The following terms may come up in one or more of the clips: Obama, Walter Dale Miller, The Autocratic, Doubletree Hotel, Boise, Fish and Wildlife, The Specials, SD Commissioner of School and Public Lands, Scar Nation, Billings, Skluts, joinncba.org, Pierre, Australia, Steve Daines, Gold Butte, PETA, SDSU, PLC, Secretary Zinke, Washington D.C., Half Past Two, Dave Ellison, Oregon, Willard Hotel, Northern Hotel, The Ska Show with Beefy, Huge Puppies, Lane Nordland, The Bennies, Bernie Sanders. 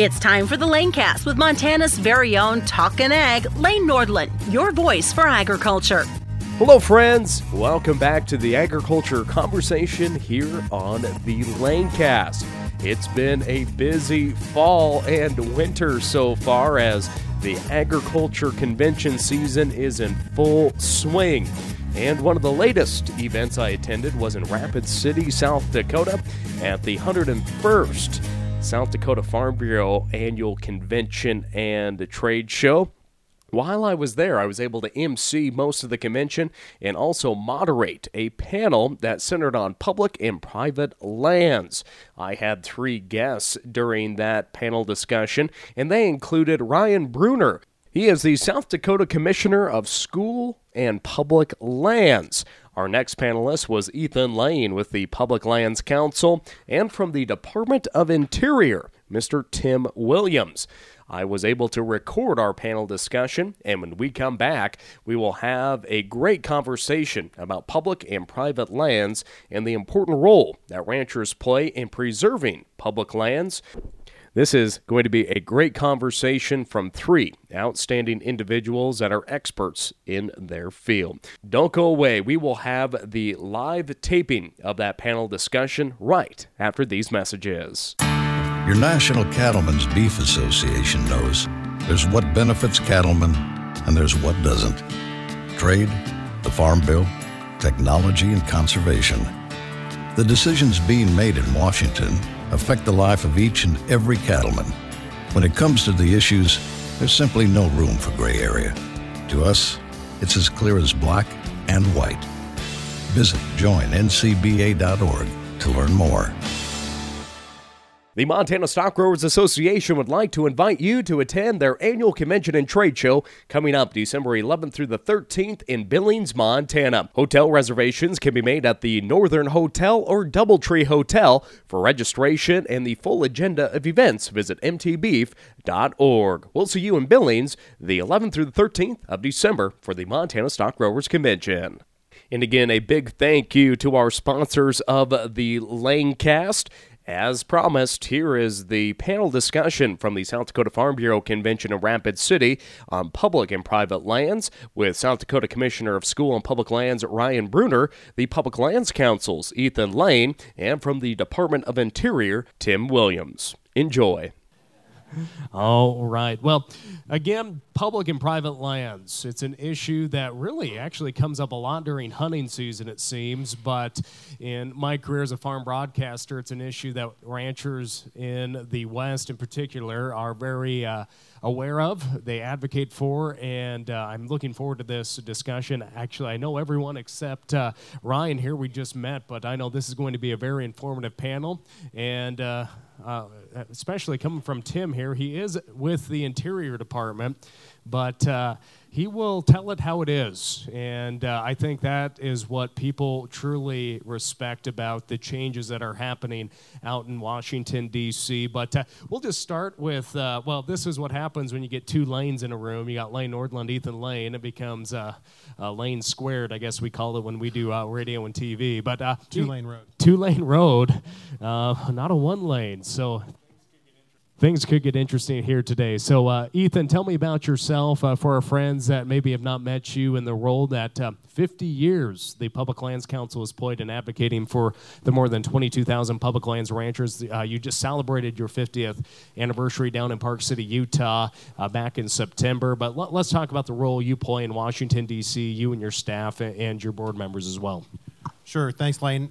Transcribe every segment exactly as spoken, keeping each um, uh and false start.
It's time for the LaneCast with Montana's very own Talkin' Ag, Lane Nordland, your voice for agriculture. Hello, friends. Welcome back to the agriculture conversation here on the LaneCast. It's been a busy fall and winter so far as the agriculture convention season is in full swing. And one of the latest events I attended was in Rapid City, South Dakota at the one hundred first South Dakota Farm Bureau Annual Convention and Trade Show. While I was there, I was able to emcee most of the convention and also moderate a panel that centered on public and private lands. I had three guests during that panel discussion, and they included Ryan Brunner. He is the South Dakota Commissioner of School and Public Lands. Our next panelist was Ethan Lane with the Public Lands Council, and from the Department of Interior, Mister Tim Williams. I was able to record our panel discussion, and when we come back, we will have a great conversation about public and private lands and the important role that ranchers play in preserving public lands. This is going to be a great conversation from three outstanding individuals that are experts in their field. Don't go away. We will have the live taping of that panel discussion right after these messages. Your National Cattlemen's Beef Association knows there's what benefits cattlemen and there's what doesn't. Trade, the Farm Bill, technology, and conservation. The decisions being made in Washington affect the life of each and every cattleman. When it comes to the issues, there's simply no room for gray area. To us, it's as clear as black and white. Visit join n c b a dot org to learn more. The Montana Stock Growers Association would like to invite you to attend their annual convention and trade show coming up December eleventh through the thirteenth in Billings, Montana. Hotel reservations can be made at the Northern Hotel or Doubletree Hotel. For registration and the full agenda of events, visit m t beef dot org. We'll see you in Billings the eleventh through the thirteenth of December for the Montana Stock Growers Convention. And again, a big thank you to our sponsors of the LaneCast. As promised, here is the panel discussion from the South Dakota Farm Bureau Convention in Rapid City on public and private lands with South Dakota Commissioner of School and Public Lands Ryan Brunner, the Public Lands Council's Ethan Lane, and from the Department of Interior, Tim Williams. Enjoy. All right. Well, again, public and private lands. It's an issue that really actually comes up a lot during hunting season, it seems. But in my career as a farm broadcaster, it's an issue that ranchers in the West in particular are very uh, aware of. They advocate for, and uh, I'm looking forward to this discussion. Actually, I know everyone except uh, Ryan here we just met, but I know this is going to be a very informative panel. And uh Uh, especially coming from Tim here. He is with the Interior Department, but uh, he will tell it how it is. And uh, I think that is what people truly respect about the changes that are happening out in Washington, D C. But uh, we'll just start with, uh, well, this is what happens when you get two Lanes in a room. You got Lane Nordland, Ethan Lane. It becomes uh, uh, Lane Squared, I guess we call it when we do uh, radio and T V. But uh, two-lane road. Two-lane road, uh, not a one-lane. So things could get interesting here today. So, uh, Ethan, tell me about yourself uh, for our friends that maybe have not met you in the role that uh, fifty years the Public Lands Council has played in advocating for the more than twenty-two thousand public lands ranchers. Uh, you just celebrated your fiftieth anniversary down in Park City, Utah, uh, back in September. But l- let's talk about the role you play in Washington, D C, you and your staff and your board members as well. Sure. Thanks, Lane.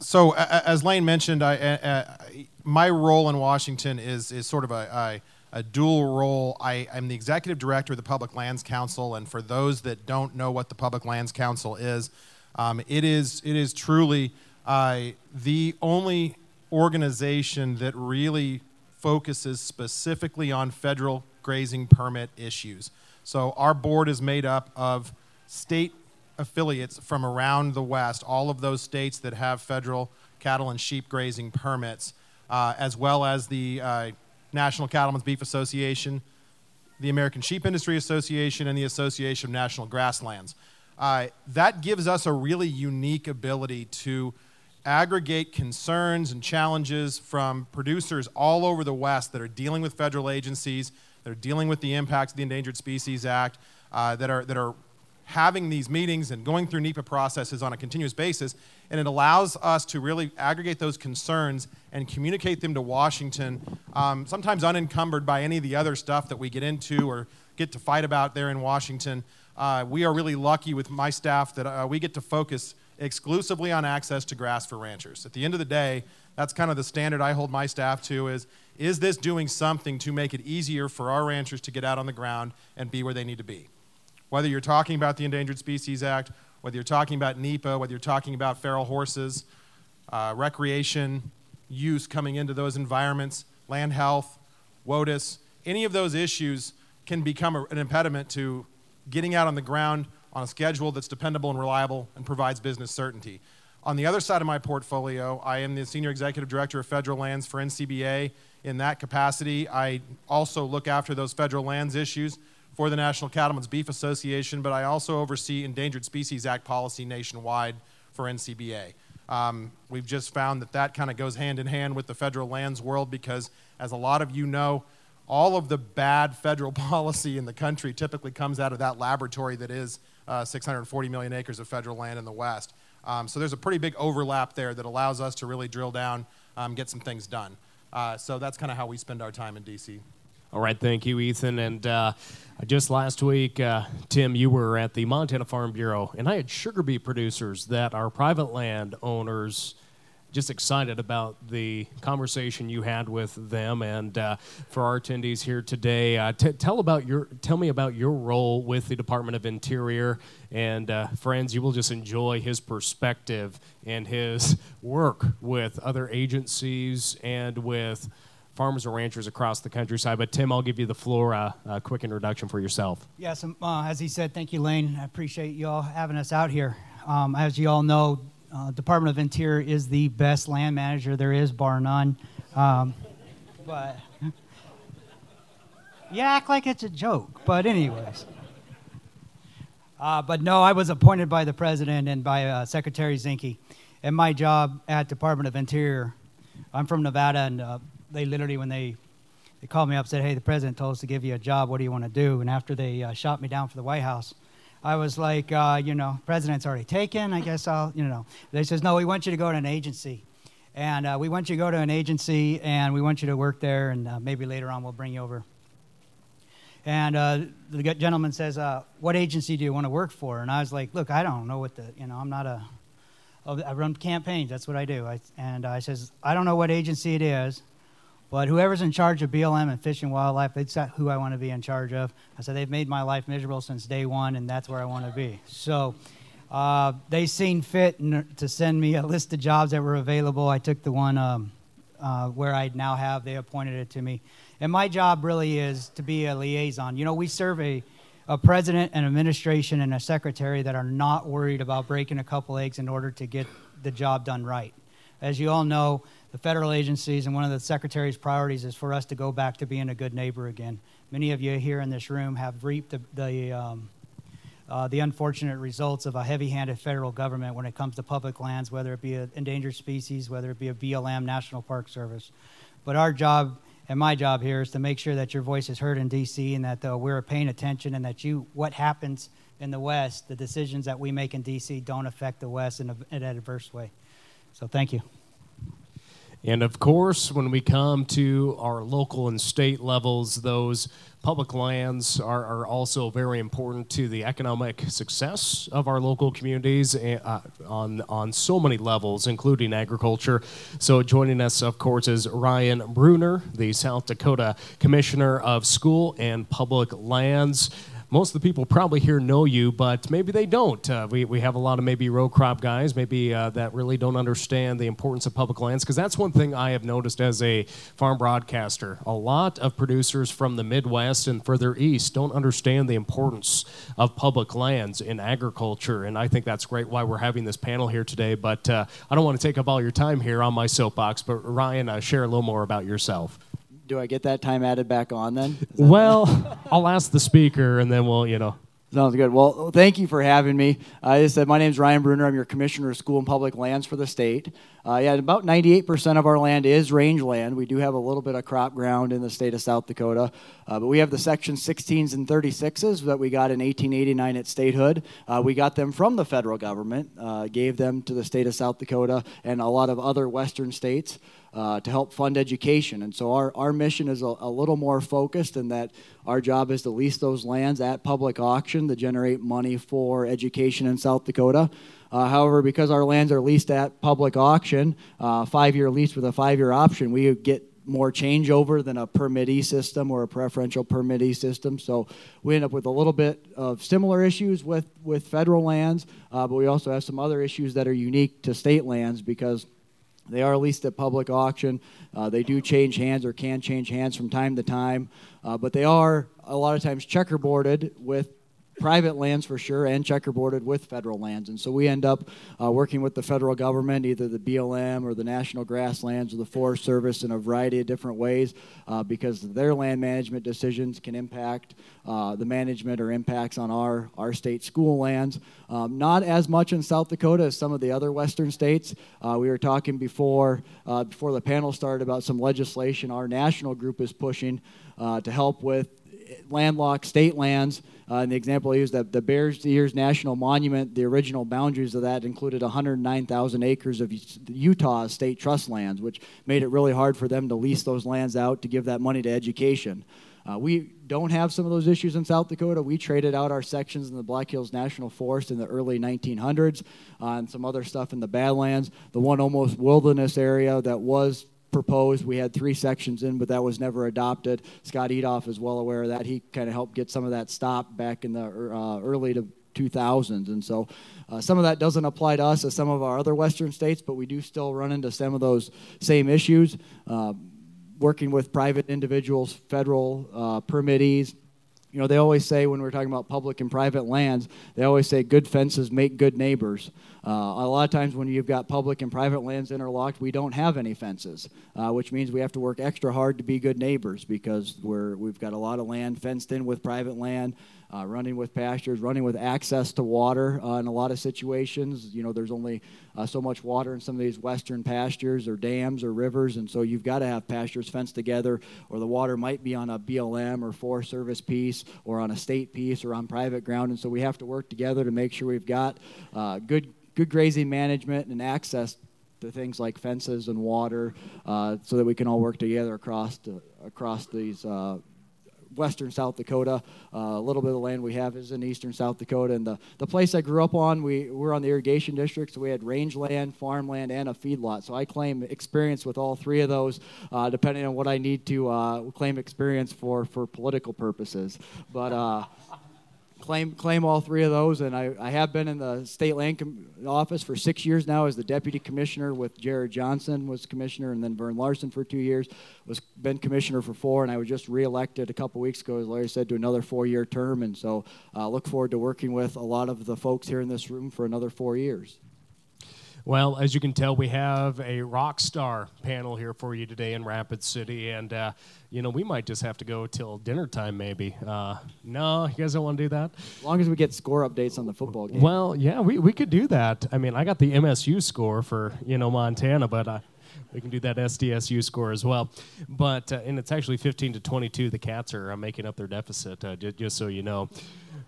So, uh, as Lane mentioned, I... Uh, I my role in Washington is is sort of a, a, a dual role. I, I'm the executive director of the Public Lands Council, and for those that don't know what the Public Lands Council is, um, it is it is truly uh, the only organization that really focuses specifically on federal grazing permit issues. So our board is made up of state affiliates from around the West, all of those states that have federal cattle and sheep grazing permits. Uh, as well as the uh, National Cattlemen's Beef Association, the American Sheep Industry Association, and the Association of National Grasslands. Uh, that gives us a really unique ability to aggregate concerns and challenges from producers all over the West that are dealing with federal agencies, that are dealing with the impacts of the Endangered Species Act, uh, that are, that are having these meetings and going through NEPA processes on a continuous basis, and it allows us to really aggregate those concerns and communicate them to Washington, um, sometimes unencumbered by any of the other stuff that we get into or get to fight about there in Washington. Uh, we are really lucky with my staff that uh, we get to focus exclusively on access to grass for ranchers. At the end of the day, that's kind of the standard I hold my staff to is, is this doing something to make it easier for our ranchers to get out on the ground and be where they need to be? Whether you're talking about the Endangered Species Act, whether you're talking about NEPA, whether you're talking about feral horses, uh, recreation, use coming into those environments, land health, W O T U S, any of those issues can become a, an impediment to getting out on the ground on a schedule that's dependable and reliable and provides business certainty. On the other side of my portfolio, I am the Senior Executive Director of Federal Lands for N C B A. In that capacity, I also look after those federal lands issues for the National Cattlemen's Beef Association, but I also oversee Endangered Species Act policy nationwide for N C B A. Um, we've just found that that kind of goes hand in hand with the federal lands world because, as a lot of you know, all of the bad federal policy in the country typically comes out of that laboratory that is uh, six hundred forty million acres of federal land in the West. Um, so there's a pretty big overlap there that allows us to really drill down, um, get some things done. Uh, so that's kind of how we spend our time in D C. All right, thank you, Ethan. And uh, just last week, uh, Tim, you were at the Montana Farm Bureau, and I had sugar beet producers that are private land owners just excited about the conversation you had with them. And uh, for our attendees here today, uh, t tell about your tell me about your role with the Department of Interior. And uh, friends, you will just enjoy his perspective and his work with other agencies and with farmers and ranchers across the countryside. But Tim, I'll give you the floor. Uh, a quick introduction for yourself. Yes, um, uh, as he said, thank you, Lane. I appreciate you all having us out here. Um, as you all know, Uh, Department of Interior is the best land manager there is, bar none. Um, but you act like it's a joke. But anyways, uh, but no, I was appointed by the president and by uh, Secretary Zinke, and my job at Department of Interior. I'm from Nevada, and uh, they literally, when they they called me up, said, "Hey, the president told us to give you a job. What do you want to do?" And after they uh, shot me down for the White House, I was like, uh, you know, president's already taken. I guess I'll, you know. They says, no, we want you to go to an agency. And uh, we want you to go to an agency, and we want you to work there, and uh, maybe later on we'll bring you over. And uh, the gentleman says, uh, what agency do you want to work for? And I was like, look, I don't know what the, you know, I'm not a, I run campaigns. That's what I do. I, and I says, I don't know what agency it is, but whoever's in charge of B L M and Fish and Wildlife, that's who I want to be in charge of. I said, they've made my life miserable since day one, and that's where I want to be. So uh, they seen fit to send me a list of jobs that were available. I took the one um, uh, where I now have. They appointed it to me. And my job really is to be a liaison. You know, we serve a, a president, an administration, and a secretary that are not worried about breaking a couple eggs in order to get the job done right. As you all know, the federal agencies, and one of the secretary's priorities is for us to go back to being a good neighbor again. Many of you here in this room have reaped the, the, um, uh, the unfortunate results of a heavy-handed federal government when it comes to public lands, whether it be an endangered species, whether it be a B L M, National Park Service. But our job and my job here is to make sure that your voice is heard in D C and that uh, we're paying attention and that you, what happens in the West, the decisions that we make in D C don't affect the West in, a, in an adverse way. So thank you. And of course, when we come to our local and state levels, those public lands are, are also very important to the economic success of our local communities uh, on, on so many levels, including agriculture. So joining us, of course, is Ryan Brunner, the South Dakota Commissioner of School and Public Lands. Most of the people probably here know you, but maybe they don't. Uh, we, we have a lot of maybe row crop guys, maybe uh, that really don't understand the importance of public lands, because that's one thing I have noticed as a farm broadcaster. A lot of producers from the Midwest and further east don't understand the importance of public lands in agriculture, and I think that's great why we're having this panel here today, but uh, I don't want to take up all your time here on my soapbox, but Ryan, uh, share a little more about yourself. Do I get that time added back on then? Well, I'll ask the speaker and then we'll, you know. Sounds good. Well, thank you for having me. Uh, as I said, my name is Ryan Brunner. I'm your Commissioner of School and Public Lands for the state. Uh, yeah, about ninety-eight percent of our land is rangeland. We do have a little bit of crop ground in the state of South Dakota, uh, but we have the Section sixteens and thirty-sixes that we got in eighteen eighty-nine at statehood. Uh, we got them from the federal government, uh, gave them to the state of South Dakota and a lot of other western states uh, to help fund education. And so our, our mission is a, a little more focused in that our job is to lease those lands at public auction to generate money for education in South Dakota. Uh, however, because our lands are leased at public auction, uh, five-year lease with a five-year option, we get more changeover than a permittee system or a preferential permittee system. So we end up with a little bit of similar issues with, with federal lands, uh, but we also have some other issues that are unique to state lands because they are leased at public auction. Uh, they do change hands or can change hands from time to time, uh, but they are a lot of times checkerboarded with private lands for sure, and checkerboarded with federal lands. And so we end up uh, working with the federal government, either the B L M or the National Grasslands or the Forest Service in a variety of different ways uh, because their land management decisions can impact uh, the management or impacts on our, our state school lands. Um, not as much in South Dakota as some of the other western states. Uh, we were talking before, uh, before the panel started about some legislation our national group is pushing uh, to help with landlocked state lands. Uh, and the example I used, that the Bears Ears National Monument, the original boundaries of that included one hundred nine thousand acres of Utah's state trust lands, which made it really hard for them to lease those lands out to give that money to education. Uh, we don't have some of those issues in South Dakota. We traded out our sections in the Black Hills National Forest in the early nineteen hundreds uh, and some other stuff in the Badlands. The one almost wilderness area that was proposed, we had three sections in, but that was never adopted. Scott Edoff is well aware of that. He kind of helped get some of that stopped back in the uh, early to two thousands. And so uh, some of that doesn't apply to us as some of our other western states, but we do still run into some of those same issues. Uh, working with private individuals, federal uh, permittees, you know, they always say when we're talking about public and private lands, they always say good fences make good neighbors. Uh, a lot of times when you've got public and private lands interlocked, we don't have any fences, uh, which means we have to work extra hard to be good neighbors because we're, we've got a lot of land fenced in with private land, uh, running with pastures, running with access to water uh, in a lot of situations. You know, there's only uh, so much water in some of these western pastures or dams or rivers, and so you've got to have pastures fenced together, or the water might be on a B L M or Forest Service piece or on a state piece or on private ground, and so we have to work together to make sure we've got uh, good good grazing management and access to things like fences and water uh, so that we can all work together across the, across these uh, western South Dakota. Uh, a little bit of the land we have is in eastern South Dakota. And the, the place I grew up on, we were on the irrigation district, so we had rangeland, farmland, and a feedlot. So I claim experience with all three of those, uh, depending on what I need to uh, claim experience for, for political purposes. But uh, Claim, claim all three of those, and I, I have been in the state land com office for six years now as the deputy commissioner with Jared Johnson was commissioner, and then Vern Larson for two years, was been commissioner for four, and I was just reelected a couple weeks ago, as Larry said, to another four-year term, and so I uh, look forward to working with a lot of the folks here in this room for another four years. Well, as you can tell, we have a rock star panel here for you today in Rapid City, and uh, you know, we might just have to go till dinner time, maybe. Uh, no, you guys don't want to do that? As long as we get score updates on the football game. Well, yeah, we, we could do that. I mean, I got the M S U score for, you know, Montana, but uh, we can do that S D S U score as well. But, uh, and it's actually fifteen to twenty-two. The Cats are uh, making up their deficit, uh, j just so you know.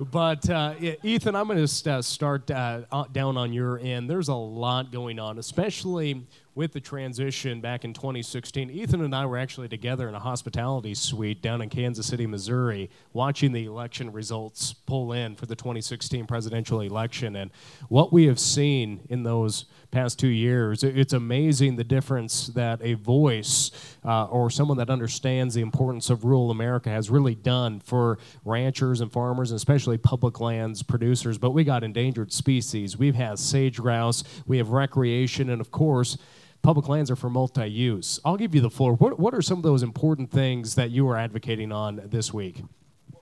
But, uh, Ethan, I'm going to uh, start uh, down on your end. There's a lot going on, especially with the transition back in twenty sixteen. Ethan and I were actually together in a hospitality suite down in Kansas City, Missouri, watching the election results pull in for the twenty sixteen presidential election. And what we have seen in those past two years, it's amazing the difference that a voice uh, or someone that understands the importance of rural America has really done for ranchers and farmers, and especially public lands producers. But we got endangered species, we've had sage-grouse, we have recreation, and of course, public lands are for multi-use. I'll give you the floor. What, what are some of those important things that you are advocating on this week?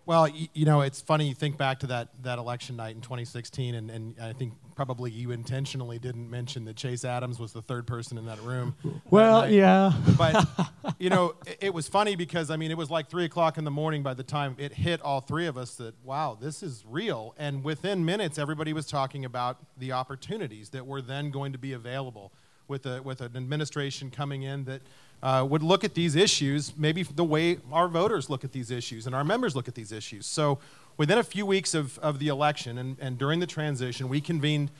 Well, you know, it's funny, you think back to that, that election night in twenty sixteen, and, and I think probably you intentionally didn't mention that Chase Adams was the third person in that room. Well, that yeah. But, you know, it, it was funny because, I mean, it was like three o'clock in the morning by the time it hit all three of us that, wow, this is real. And within minutes, everybody was talking about the opportunities that were then going to be available with a with an administration coming in that uh, would look at these issues, maybe the way our voters look at these issues and our members look at these issues. So within a few weeks of, of the election and, and during the transition, we convened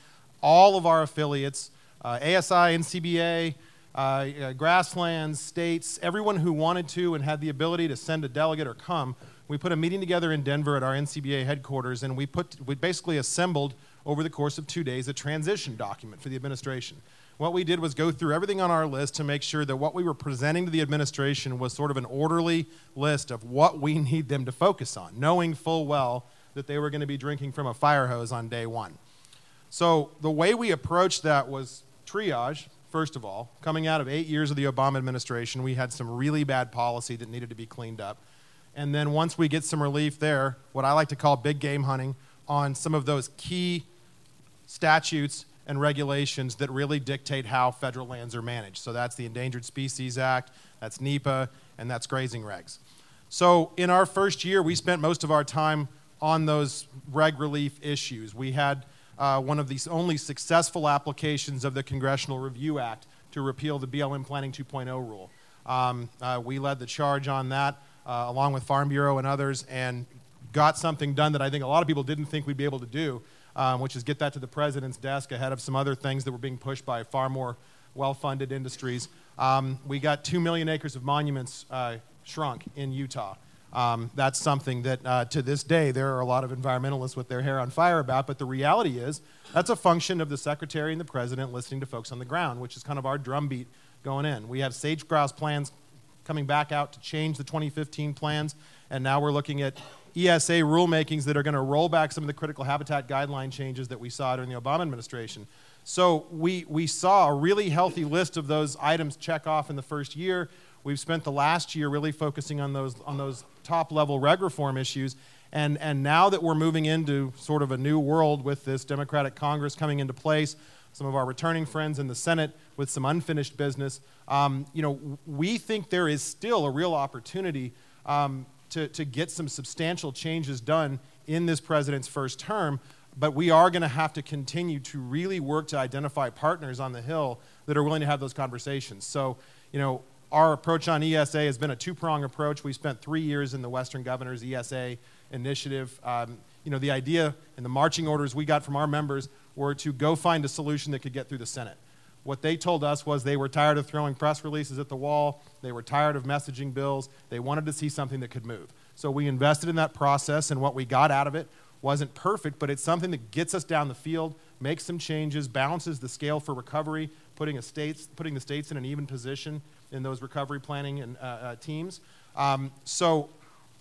all of our affiliates, uh, A S I, N C B A, uh, uh, grasslands, states, everyone who wanted to and had the ability to send a delegate or come. We put a meeting together in Denver at our N C B A headquarters, and we put we basically assembled over the course of two days a transition document for the administration. What we did was go through everything on our list to make sure that what we were presenting to the administration was sort of an orderly list of what we need them to focus on, knowing full well that they were going to be drinking from a fire hose on day one. So the way we approached that was triage, first of all. Coming out of eight years of the Obama administration, we had some really bad policy that needed to be cleaned up. And then once we get some relief there, what I like to call big game hunting, on some of those key statutes and regulations that really dictate how federal lands are managed. So that's the Endangered Species Act, that's NEPA, and that's grazing regs. So in our first year, we spent most of our time on those reg relief issues. We had uh, one of these only successful applications of the Congressional Review Act to repeal the B L M Planning two point oh rule. Um, uh, we led the charge on that, Uh, along with Farm Bureau and others, and got something done that I think a lot of people didn't think we'd be able to do, um, which is get that to the president's desk ahead of some other things that were being pushed by far more well-funded industries. Um, we got two million acres of monuments uh, shrunk in Utah. Um, that's something that uh, to this day there are a lot of environmentalists with their hair on fire about, but the reality is that's a function of the secretary and the president listening to folks on the ground, which is kind of our drumbeat going in. We have sage-grouse plans coming back out to change the twenty fifteen plans, and now we're looking at E S A rulemakings that are going to roll back some of the critical habitat guideline changes that we saw during the Obama administration. So we, we saw a really healthy list of those items check off in the first year. We've spent the last year really focusing on those, on those top-level reg reform issues, and, and now that we're moving into sort of a new world with this Democratic Congress coming into place, some of our returning friends in the Senate with some unfinished business, um, you know, we think there is still a real opportunity um, to, to get some substantial changes done in this president's first term, but we are going to have to continue to really work to identify partners on the Hill that are willing to have those conversations. So, you know, our approach on E S A has been a two-prong approach. We spent three years in the Western Governor's E S A initiative. Um, you know, the idea and the marching orders we got from our members were to go find a solution that could get through the Senate. What they told us was they were tired of throwing press releases at the wall, they were tired of messaging bills, they wanted to see something that could move. So we invested in that process, and what we got out of it wasn't perfect, but it's something that gets us down the field, makes some changes, balances the scale for recovery, putting, a states, putting the states in an even position in those recovery planning and, uh, uh, teams. Um, so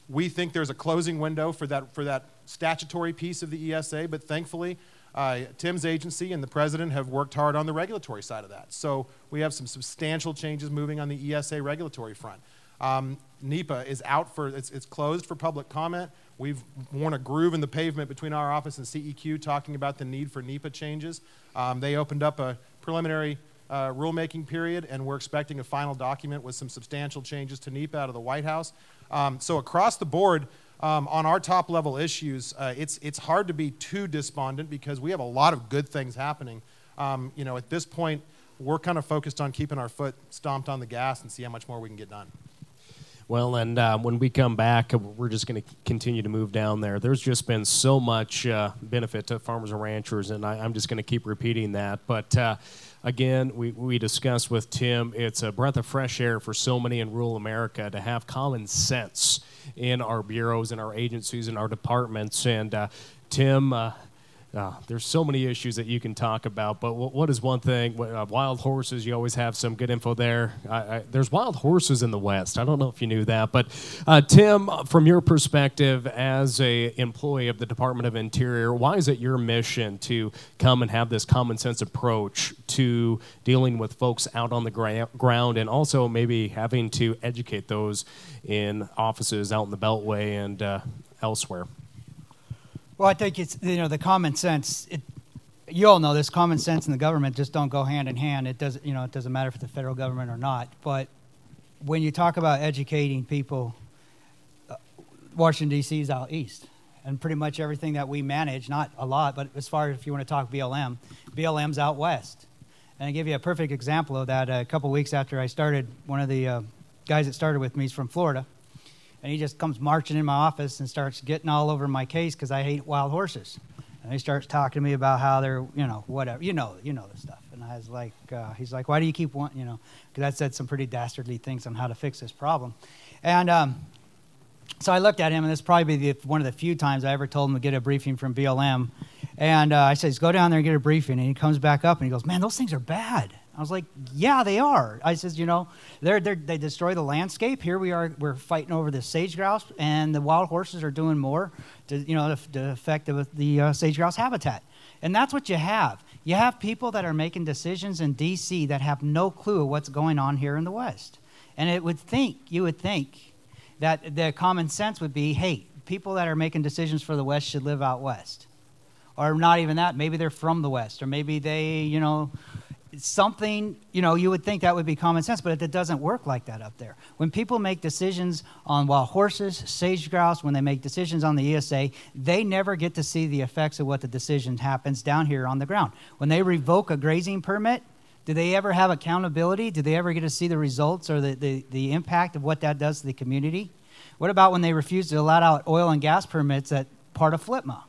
we think there's a closing window for that, for that statutory piece of the E S A, but thankfully, Uh, Tim's agency and the president have worked hard on the regulatory side of that. So we have some substantial changes moving on the E S A regulatory front. Um, NEPA is out for, it's, it's closed for public comment. We've worn a groove in the pavement between our office and C E Q talking about the need for NEPA changes. Um, they opened up a preliminary uh, rulemaking period, and we're expecting a final document with some substantial changes to NEPA out of the White House. Um, so across the board, Um, on our top-level issues, uh, it's, it's hard to be too despondent because we have a lot of good things happening. Um, you know, at this point, we're kind of focused on keeping our foot stomped on the gas and see how much more we can get done. Well, and uh, when we come back, we're just going to continue to move down there. There's just been so much uh, benefit to farmers and ranchers, and I, I'm just going to keep repeating that. But uh, again, we, we discussed with Tim, it's a breath of fresh air for so many in rural America to have common sense in our bureaus, in our agencies, in our departments. And uh, Tim, uh, Uh, there's so many issues that you can talk about, but w what is one thing? W uh, wild horses, you always have some good info there. I, I, there's wild horses in the West. I don't know if you knew that, but uh, Tim, from your perspective as an employee of the Department of Interior, why is it your mission to come and have this common sense approach to dealing with folks out on the gra ground and also maybe having to educate those in offices out in the Beltway and uh, elsewhere? Well, I think it's, you know, the common sense, it, you all know this, common sense and the government just don't go hand in hand. It doesn't, you know, it doesn't matter if it's the federal government or not. But when you talk about educating people, uh, Washington, D C is out east. And pretty much everything that we manage, not a lot, but as far as if you want to talk B L M, B L M's out west. And I give you a perfect example of that. A couple weeks after I started, one of the uh, guys that started with me is from Florida, and he just comes marching in my office and starts getting all over my case because I hate wild horses. And he starts talking to me about how they're, you know, whatever, you know, you know the stuff. And I was like, uh, he's like, why do you keep wanting, you know, because I said some pretty dastardly things on how to fix this problem. And um, so I looked at him, and this is probably the, one of the few times I ever told him to get a briefing from B L M. And uh, I says, go down there and get a briefing. And he comes back up, and he goes, man, those things are bad. I was like, yeah, they are. I says, you know, they're, they're, they destroy the landscape. Here we are, we're fighting over the sage-grouse, and the wild horses are doing more to, you know, to, to affect the, the uh, sage-grouse habitat. And that's what you have. You have people that are making decisions in D C that have no clue of what's going on here in the West. And it would think, you would think, that the common sense would be, hey, people that are making decisions for the West should live out West. Or not even that, maybe they're from the West, or maybe they, you know, something, you know, you would think that would be common sense, but it doesn't work like that up there. When people make decisions on wild horses, sage-grouse, when they make decisions on the E S A, they never get to see the effects of what the decision happens down here on the ground. When they revoke a grazing permit, do they ever have accountability? Do they ever get to see the results or the, the, the impact of what that does to the community? What about when they refuse to allow out oil and gas permits at part of FLIPMA?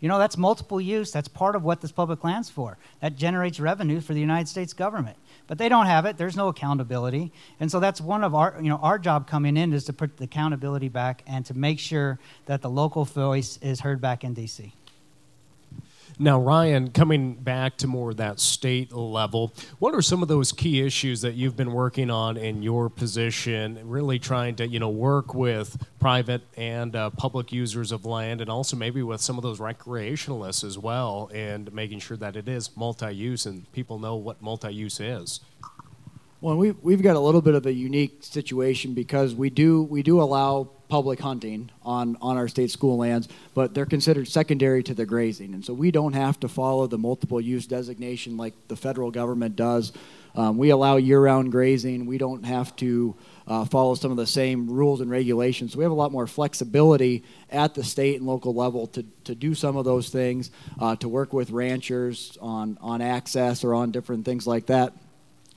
You know, that's multiple use. That's part of what this public land's for. That generates revenue for the United States government. But they don't have it. There's no accountability. And so that's one of our, you know, our job coming in is to put the accountability back and to make sure that the local voice is heard back in D C. Now, Ryan, coming back to more of that state level, what are some of those key issues that you've been working on in your position, really trying to, you know, work with private and uh, public users of land, and also maybe with some of those recreationalists as well, and making sure that it is multi-use and people know what multi-use is? Well, we've, we've got a little bit of a unique situation because we do we do allow public hunting on, on our state school lands, but they're considered secondary to the grazing. And so we don't have to follow the multiple use designation like the federal government does. Um, we allow year-round grazing. We don't have to uh, follow some of the same rules and regulations. So we have a lot more flexibility at the state and local level to, to do some of those things, uh, to work with ranchers on, on access or on different things like that.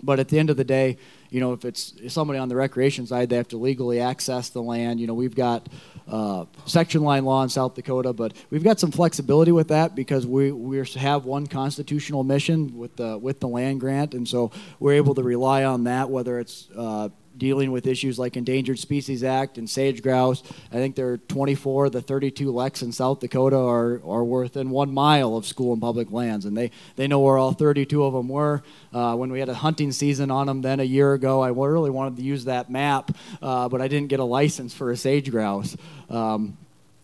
But at the end of the day, you know, if it's somebody on the recreation side, they have to legally access the land. You know, we've got uh, section line law in South Dakota, but we've got some flexibility with that because we, we have one constitutional mission with the, with the land grant. And so we're able to rely on that, whether it's uh, dealing with issues like Endangered Species Act and sage-grouse. I think there are twenty-four of the thirty-two L E Cs in South Dakota are, are within one mile of school and public lands, and they, they know where all thirty-two of them were. Uh, when we had a hunting season on them then a year ago, I really wanted to use that map, uh, but I didn't get a license for a sage-grouse. Um,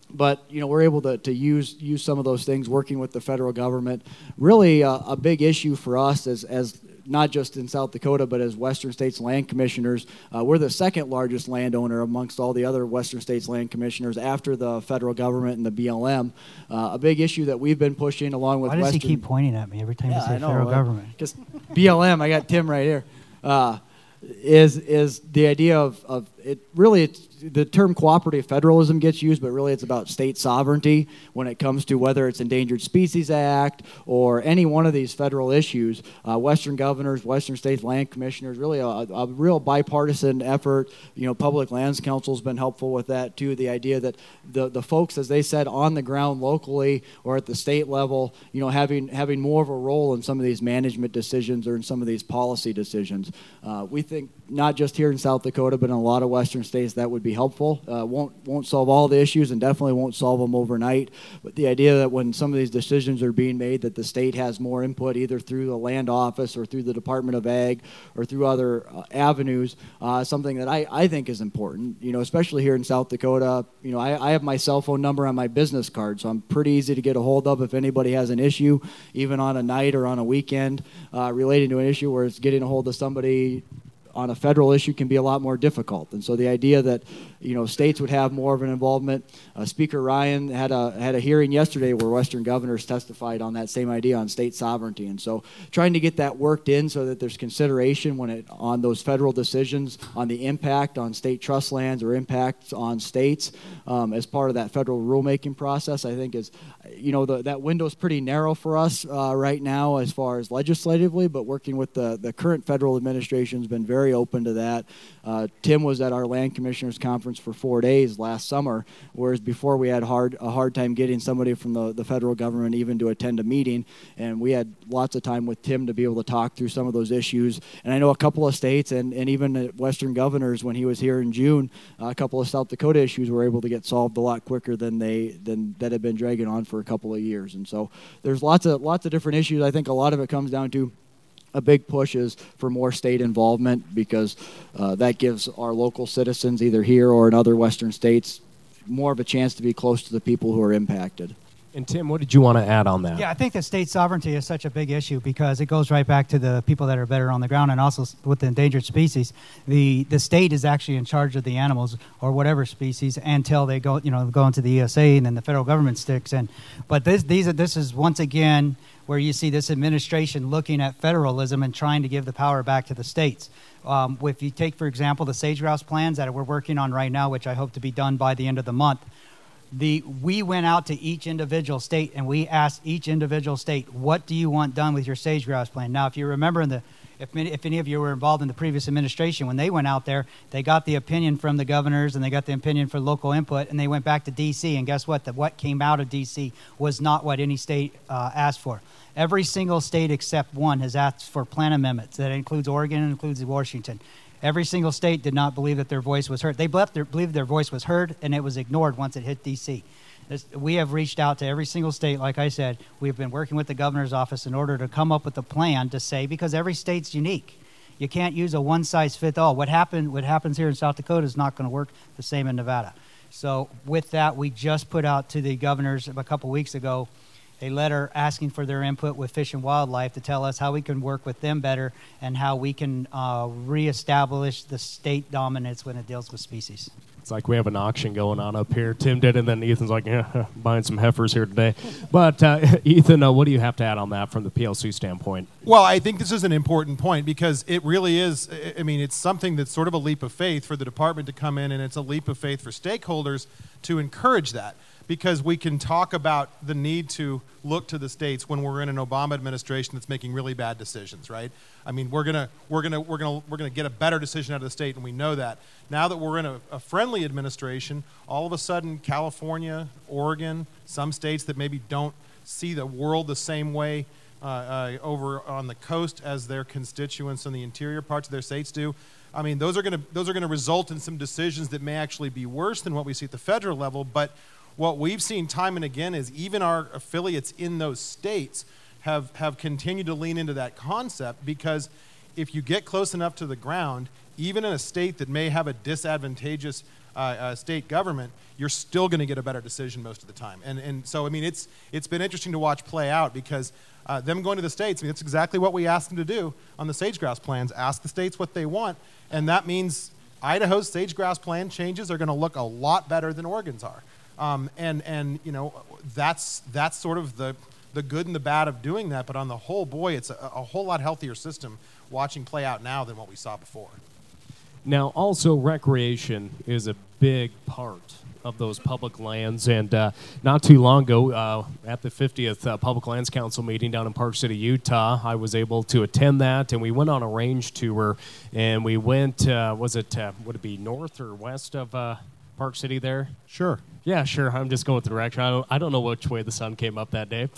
But, you know, we're able to, to use use some of those things, working with the federal government. Really uh, a big issue for us as, as not just in South Dakota, but as Western States Land Commissioners, uh, we're the second largest landowner amongst all the other Western States Land Commissioners after the federal government and the B L M. Uh, a big issue that we've been pushing along with Why does Western... he keep pointing at me every time yeah, you say I know, federal uh, government? Because B L M, I got Tim right here. Uh, is is the idea of, of it really it's, the term cooperative federalism gets used, but really it's about state sovereignty when it comes to whether it's Endangered Species Act or any one of these federal issues. Uh, Western governors, Western States Land Commissioners, really a, a real bipartisan effort. You know, Public Lands Council's been helpful with that too. The idea that the, the folks, as they said, on the ground locally or at the state level, you know, having having more of a role in some of these management decisions or in some of these policy decisions. Uh, we think not just here in South Dakota, but in a lot of Western states that would be helpful. Uh, won't won't solve all the issues and definitely won't solve them overnight. But the idea that when some of these decisions are being made, that the state has more input either through the land office or through the Department of Ag or through other uh, avenues, uh, something that I, I think is important. You know, especially here in South Dakota. You know, I, I have my cell phone number on my business card, so I'm pretty easy to get a hold of if anybody has an issue, even on a night or on a weekend, uh, relating to an issue where it's getting a hold of somebody on a federal issue can be a lot more difficult. And so the idea that, you know, states would have more of an involvement. Uh, Speaker Ryan had a had a hearing yesterday where Western governors testified on that same idea on state sovereignty. And so trying to get that worked in so that there's consideration when it on those federal decisions on the impact on state trust lands or impacts on states um, as part of that federal rulemaking process, I think is, you know, the, that window's pretty narrow for us uh, right now as far as legislatively, but working with the, the current federal administration's been very open to that. Uh, Tim was at our Land Commissioners Conference for four days last summer, whereas before we had hard a hard time getting somebody from the, the federal government even to attend a meeting, and we had lots of time with Tim to be able to talk through some of those issues. And I know a couple of states and, and even Western governors, when he was here in June, a couple of South Dakota issues were able to get solved a lot quicker than they than that had been dragging on for a couple of years. And so there's lots of lots of different issues. I think a lot of it comes down to a big push is for more state involvement, because uh, that gives our local citizens either here or in other Western states more of a chance to be close to the people who are impacted. And Tim, what did you want to add on that? Yeah, I think that state sovereignty is such a big issue because it goes right back to the people that are better on the ground, and also with the endangered species, the, the state is actually in charge of the animals or whatever species until they go, you know, go into the E S A, and then the federal government sticks in. But this, these are, this is once again where you see this administration looking at federalism and trying to give the power back to the states. Um, if you take, for example, the sage-grouse plans that we're working on right now, which I hope to be done by the end of the month, The, we went out to each individual state and we asked each individual state, what do you want done with your sage-grouse plan? Now, if you remember, in the, if, many, if any of you were involved in the previous administration, when they went out there, they got the opinion from the governors and they got the opinion for local input, and they went back to D C And guess what? The, what came out of D C was not what any state uh, asked for. Every single state except one has asked for plan amendments. That includes Oregon and includes Washington. Every single state did not believe that their voice was heard. They believed their voice was heard, and it was ignored once it hit D C. This, we have reached out to every single state, like I said. We've been working with the governor's office in order to come up with a plan to say, because every state's unique. You can't use a one-size-fits-all. What happened, what happens here in South Dakota is not going to work the same in Nevada. So with that, we just put out to the governors a couple weeks ago a letter asking for their input with Fish and Wildlife to tell us how we can work with them better and how we can uh, reestablish the state dominance when it deals with species. It's like we have an auction going on up here. Tim did, and then Ethan's like, yeah, buying some heifers here today. But, uh, Ethan, uh, what do you have to add on that from the P L C standpoint? Well, I think this is an important point because it really is, I mean, it's something that's sort of a leap of faith for the department to come in, and it's a leap of faith for stakeholders to encourage that. Because we can talk about the need to look to the states when we're in an Obama administration that's making really bad decisions, right? I mean, we're gonna we're gonna we're gonna we're gonna get a better decision out of the state, and we know that. Now that we're in a, a friendly administration, all of a sudden California, Oregon, some states that maybe don't see the world the same way uh, uh, over on the coast as their constituents in the interior parts of their states do. I mean, those are gonna those are gonna result in some decisions that may actually be worse than what we see at the federal level, but what we've seen time and again is even our affiliates in those states have, have continued to lean into that concept, because if you get close enough to the ground, even in a state that may have a disadvantageous uh, uh, state government, you're still going to get a better decision most of the time. And and so, I mean, it's it's been interesting to watch play out, because uh, them going to the states, I mean, that's exactly what we asked them to do on the sage-grouse plans, ask the states what they want, and that means Idaho's sage-grouse plan changes are going to look a lot better than Oregon's are. Um, and, and, you know, that's that's sort of the, the good and the bad of doing that. But on the whole, boy, it's a, a whole lot healthier system watching play out now than what we saw before. Now, also, recreation is a big part of those public lands. And uh, not too long ago, uh, at the fiftieth uh, Public Lands Council meeting down in Park City, Utah, I was able to attend that, and we went on a range tour. And we went, uh, was it, uh, would it be north or west of uh, Park City there? Sure. Yeah, sure. I'm just going with the direction. I don't, I don't know which way the sun came up that day.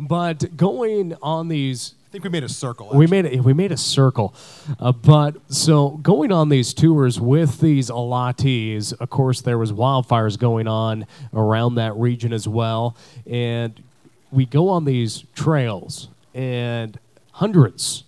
But going on these... I think we made a circle. Actually. We made a, we made a circle. Uh, but so going on these tours with these allottees, of course, there was wildfires going on around that region as well. And we go on these trails, and hundreds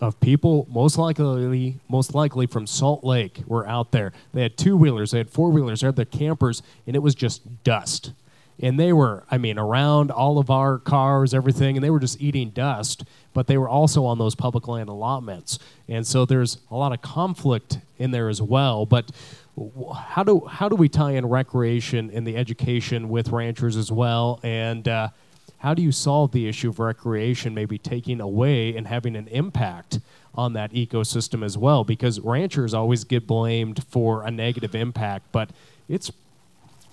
of people, most likely most likely from Salt Lake, were out there. They had two-wheelers, they had four-wheelers, they had their campers, and it was just dust. And they were, I mean, around all of our cars, everything, and they were just eating dust, but they were also on those public land allotments. And so there's a lot of conflict in there as well. But how do how do we tie in recreation and the education with ranchers as well? And uh, how do you solve the issue of recreation maybe taking away and having an impact on that ecosystem as well? Because ranchers always get blamed for a negative impact, but it's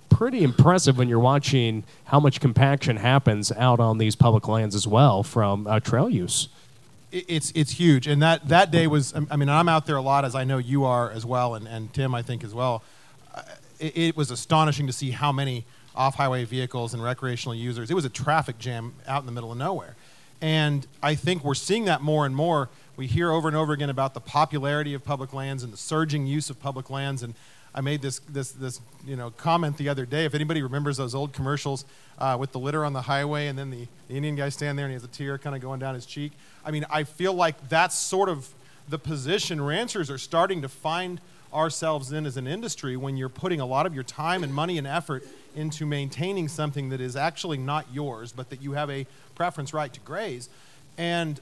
pretty impressive when you're watching how much compaction happens out on these public lands as well from uh, trail use. It's it's huge, and that, that day was, I mean, I'm out there a lot, as I know you are as well, and, and Tim, I think, as well. It, it was astonishing to see how many off-highway vehicles and recreational users. It was a traffic jam out in the middle of nowhere. And I think we're seeing that more and more. We hear over and over again about the popularity of public lands and the surging use of public lands. And I made this this this you know comment the other day. If anybody remembers those old commercials uh, with the litter on the highway, and then the, the Indian guy standing there and he has a tear kind of going down his cheek. I mean, I feel like that's sort of the position ranchers are starting to find ourselves in as an industry, when you're putting a lot of your time and money and effort into maintaining something that is actually not yours, but that you have a preference right to graze. And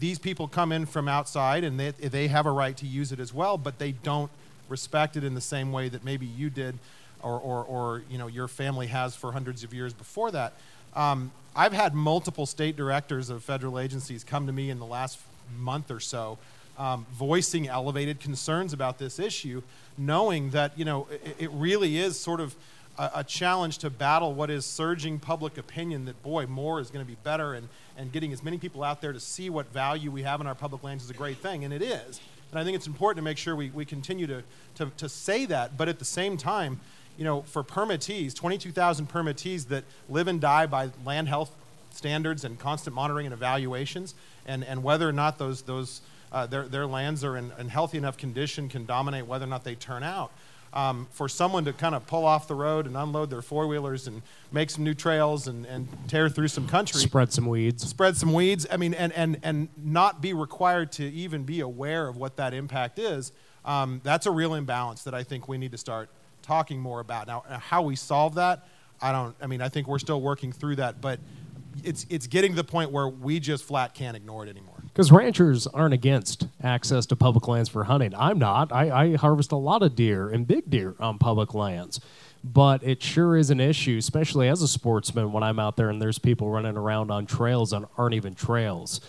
these people come in from outside, and they, they have a right to use it as well, but they don't respect it in the same way that maybe you did, or, or, or you know, your family has for hundreds of years before that. Um, I've had multiple state directors of federal agencies come to me in the last month or so um, voicing elevated concerns about this issue, knowing that you know it, it really is sort of a, a challenge to battle what is surging public opinion that, boy, more is going to be better, and, and getting as many people out there to see what value we have in our public lands is a great thing, and it is. And I think it's important to make sure we, we continue to, to, to say that, but at the same time, you know, for permittees, twenty-two thousand permittees that live and die by land health standards and constant monitoring and evaluations, and, and whether or not those, those uh, their, their lands are in, in healthy enough condition can dominate whether or not they turn out. Um, for someone to kind of pull off the road and unload their four-wheelers and make some new trails and, and tear through some country. Spread some weeds. Spread some weeds. I mean, and, and, and not be required to even be aware of what that impact is. Um, that's a real imbalance that I think we need to start talking more about. Now, how we solve that, I don't, I mean, I think we're still working through that, but it's, it's getting to the point where we just flat can't ignore it anymore. Because ranchers aren't against access to public lands for hunting. I'm not. I, I harvest a lot of deer and big deer on public lands. But it sure is an issue, especially as a sportsman, when I'm out there and there's people running around on trails that aren't even trails.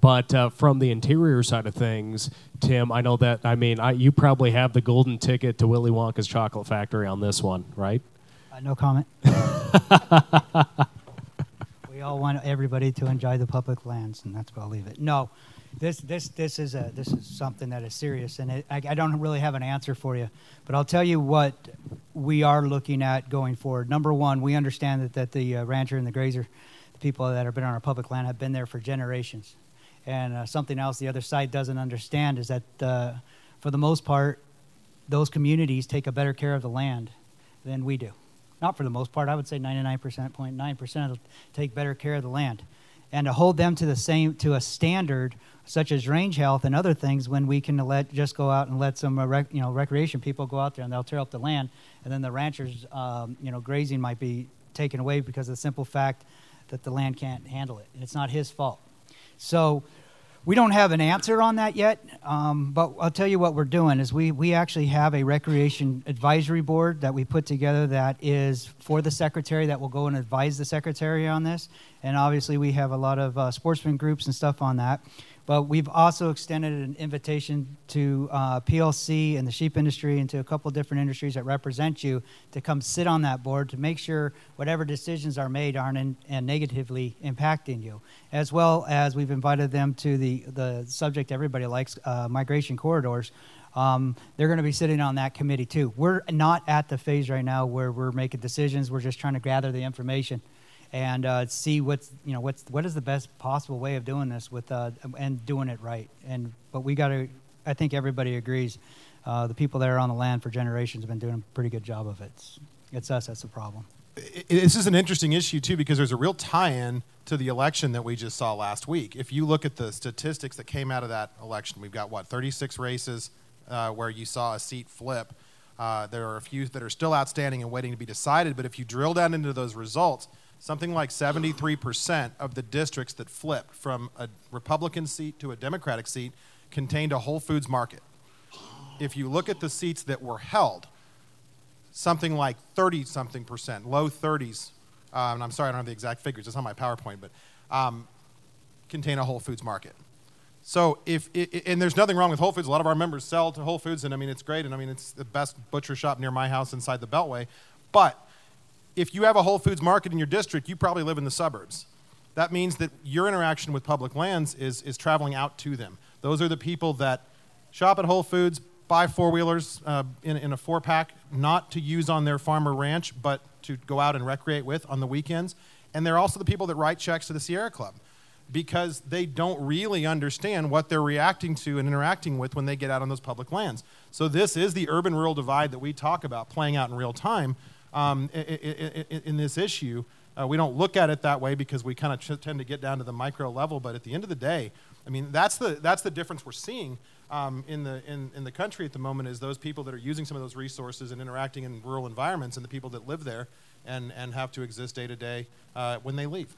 But uh, from the interior side of things, Tim, I know that, I mean, I, you probably have the golden ticket to Willy Wonka's Chocolate Factory on this one, right? Uh, no comment. We all want everybody to enjoy the public lands, and that's where I'll leave it. No, this this this is a this is something that is serious, and it, I, I don't really have an answer for you, but I'll tell you what we are looking at going forward. Number one, we understand that that the uh, rancher and the grazer, the people that have been on our public land, have been there for generations, and uh, something else the other side doesn't understand is that uh, for the most part, those communities take a better care of the land than we do. Not for the most part. I would say ninety-nine point nine percent take better care of the land, and to hold them to the same to a standard such as range health and other things, when we can let just go out and let some uh, rec, you know recreation people go out there and they'll tear up the land, and then the ranchers um, you know grazing might be taken away because of the simple fact that the land can't handle it, and it's not his fault. So we don't have an answer on that yet, um, but I'll tell you what we're doing is we, we actually have a recreation advisory board that we put together that is for the secretary, that will go and advise the secretary on this. And obviously we have a lot of uh, sportsman groups and stuff on that. But we've also extended an invitation to uh, P L C and the sheep industry and to a couple different industries that represent you to come sit on that board to make sure whatever decisions are made aren't in, and negatively impacting you. As well as we've invited them to the, the subject everybody likes, uh, migration corridors. Um, they're going to be sitting on that committee too. We're not at the phase right now where we're making decisions. We're just trying to gather the information and uh, see what's you know what's what is the best possible way of doing this with uh, and doing it right. And but we got to. I think everybody agrees. Uh, the people that are on the land for generations have been doing a pretty good job of it. It's, it's us that's the problem. This is an interesting issue, too, because there's a real tie-in to the election that we just saw last week. If you look at the statistics that came out of that election, we've got, what, thirty-six races uh, where you saw a seat flip. Uh, there are a few that are still outstanding and waiting to be decided, but if you drill down into those results, something like seventy-three percent of the districts that flipped from a Republican seat to a Democratic seat contained a Whole Foods market. If you look at the seats that were held, something like thirty-something percent, low thirties, uh, and I'm sorry I don't have the exact figures, it's on my PowerPoint, but um, contain a Whole Foods market. So if, it, and there's nothing wrong with Whole Foods, a lot of our members sell to Whole Foods, and I mean it's great, and I mean it's the best butcher shop near my house inside the Beltway, but if you have a Whole Foods market in your district, you probably live in the suburbs. That means that your interaction with public lands is, is traveling out to them. Those are the people that shop at Whole Foods, buy four-wheelers uh, in, in a four-pack, not to use on their farm or ranch, but to go out and recreate with on the weekends. And they're also the people that write checks to the Sierra Club because they don't really understand what they're reacting to and interacting with when they get out on those public lands. So this is the urban-rural divide that we talk about playing out in real time um, in, in, in this issue. Uh, we don't look at it that way because we kind of tend to get down to the micro level, but at the end of the day, I mean, that's the, that's the difference we're seeing um, in, the, in, in the country at the moment is those people that are using some of those resources and interacting in rural environments and the people that live there and, and have to exist day to day uh, when they leave.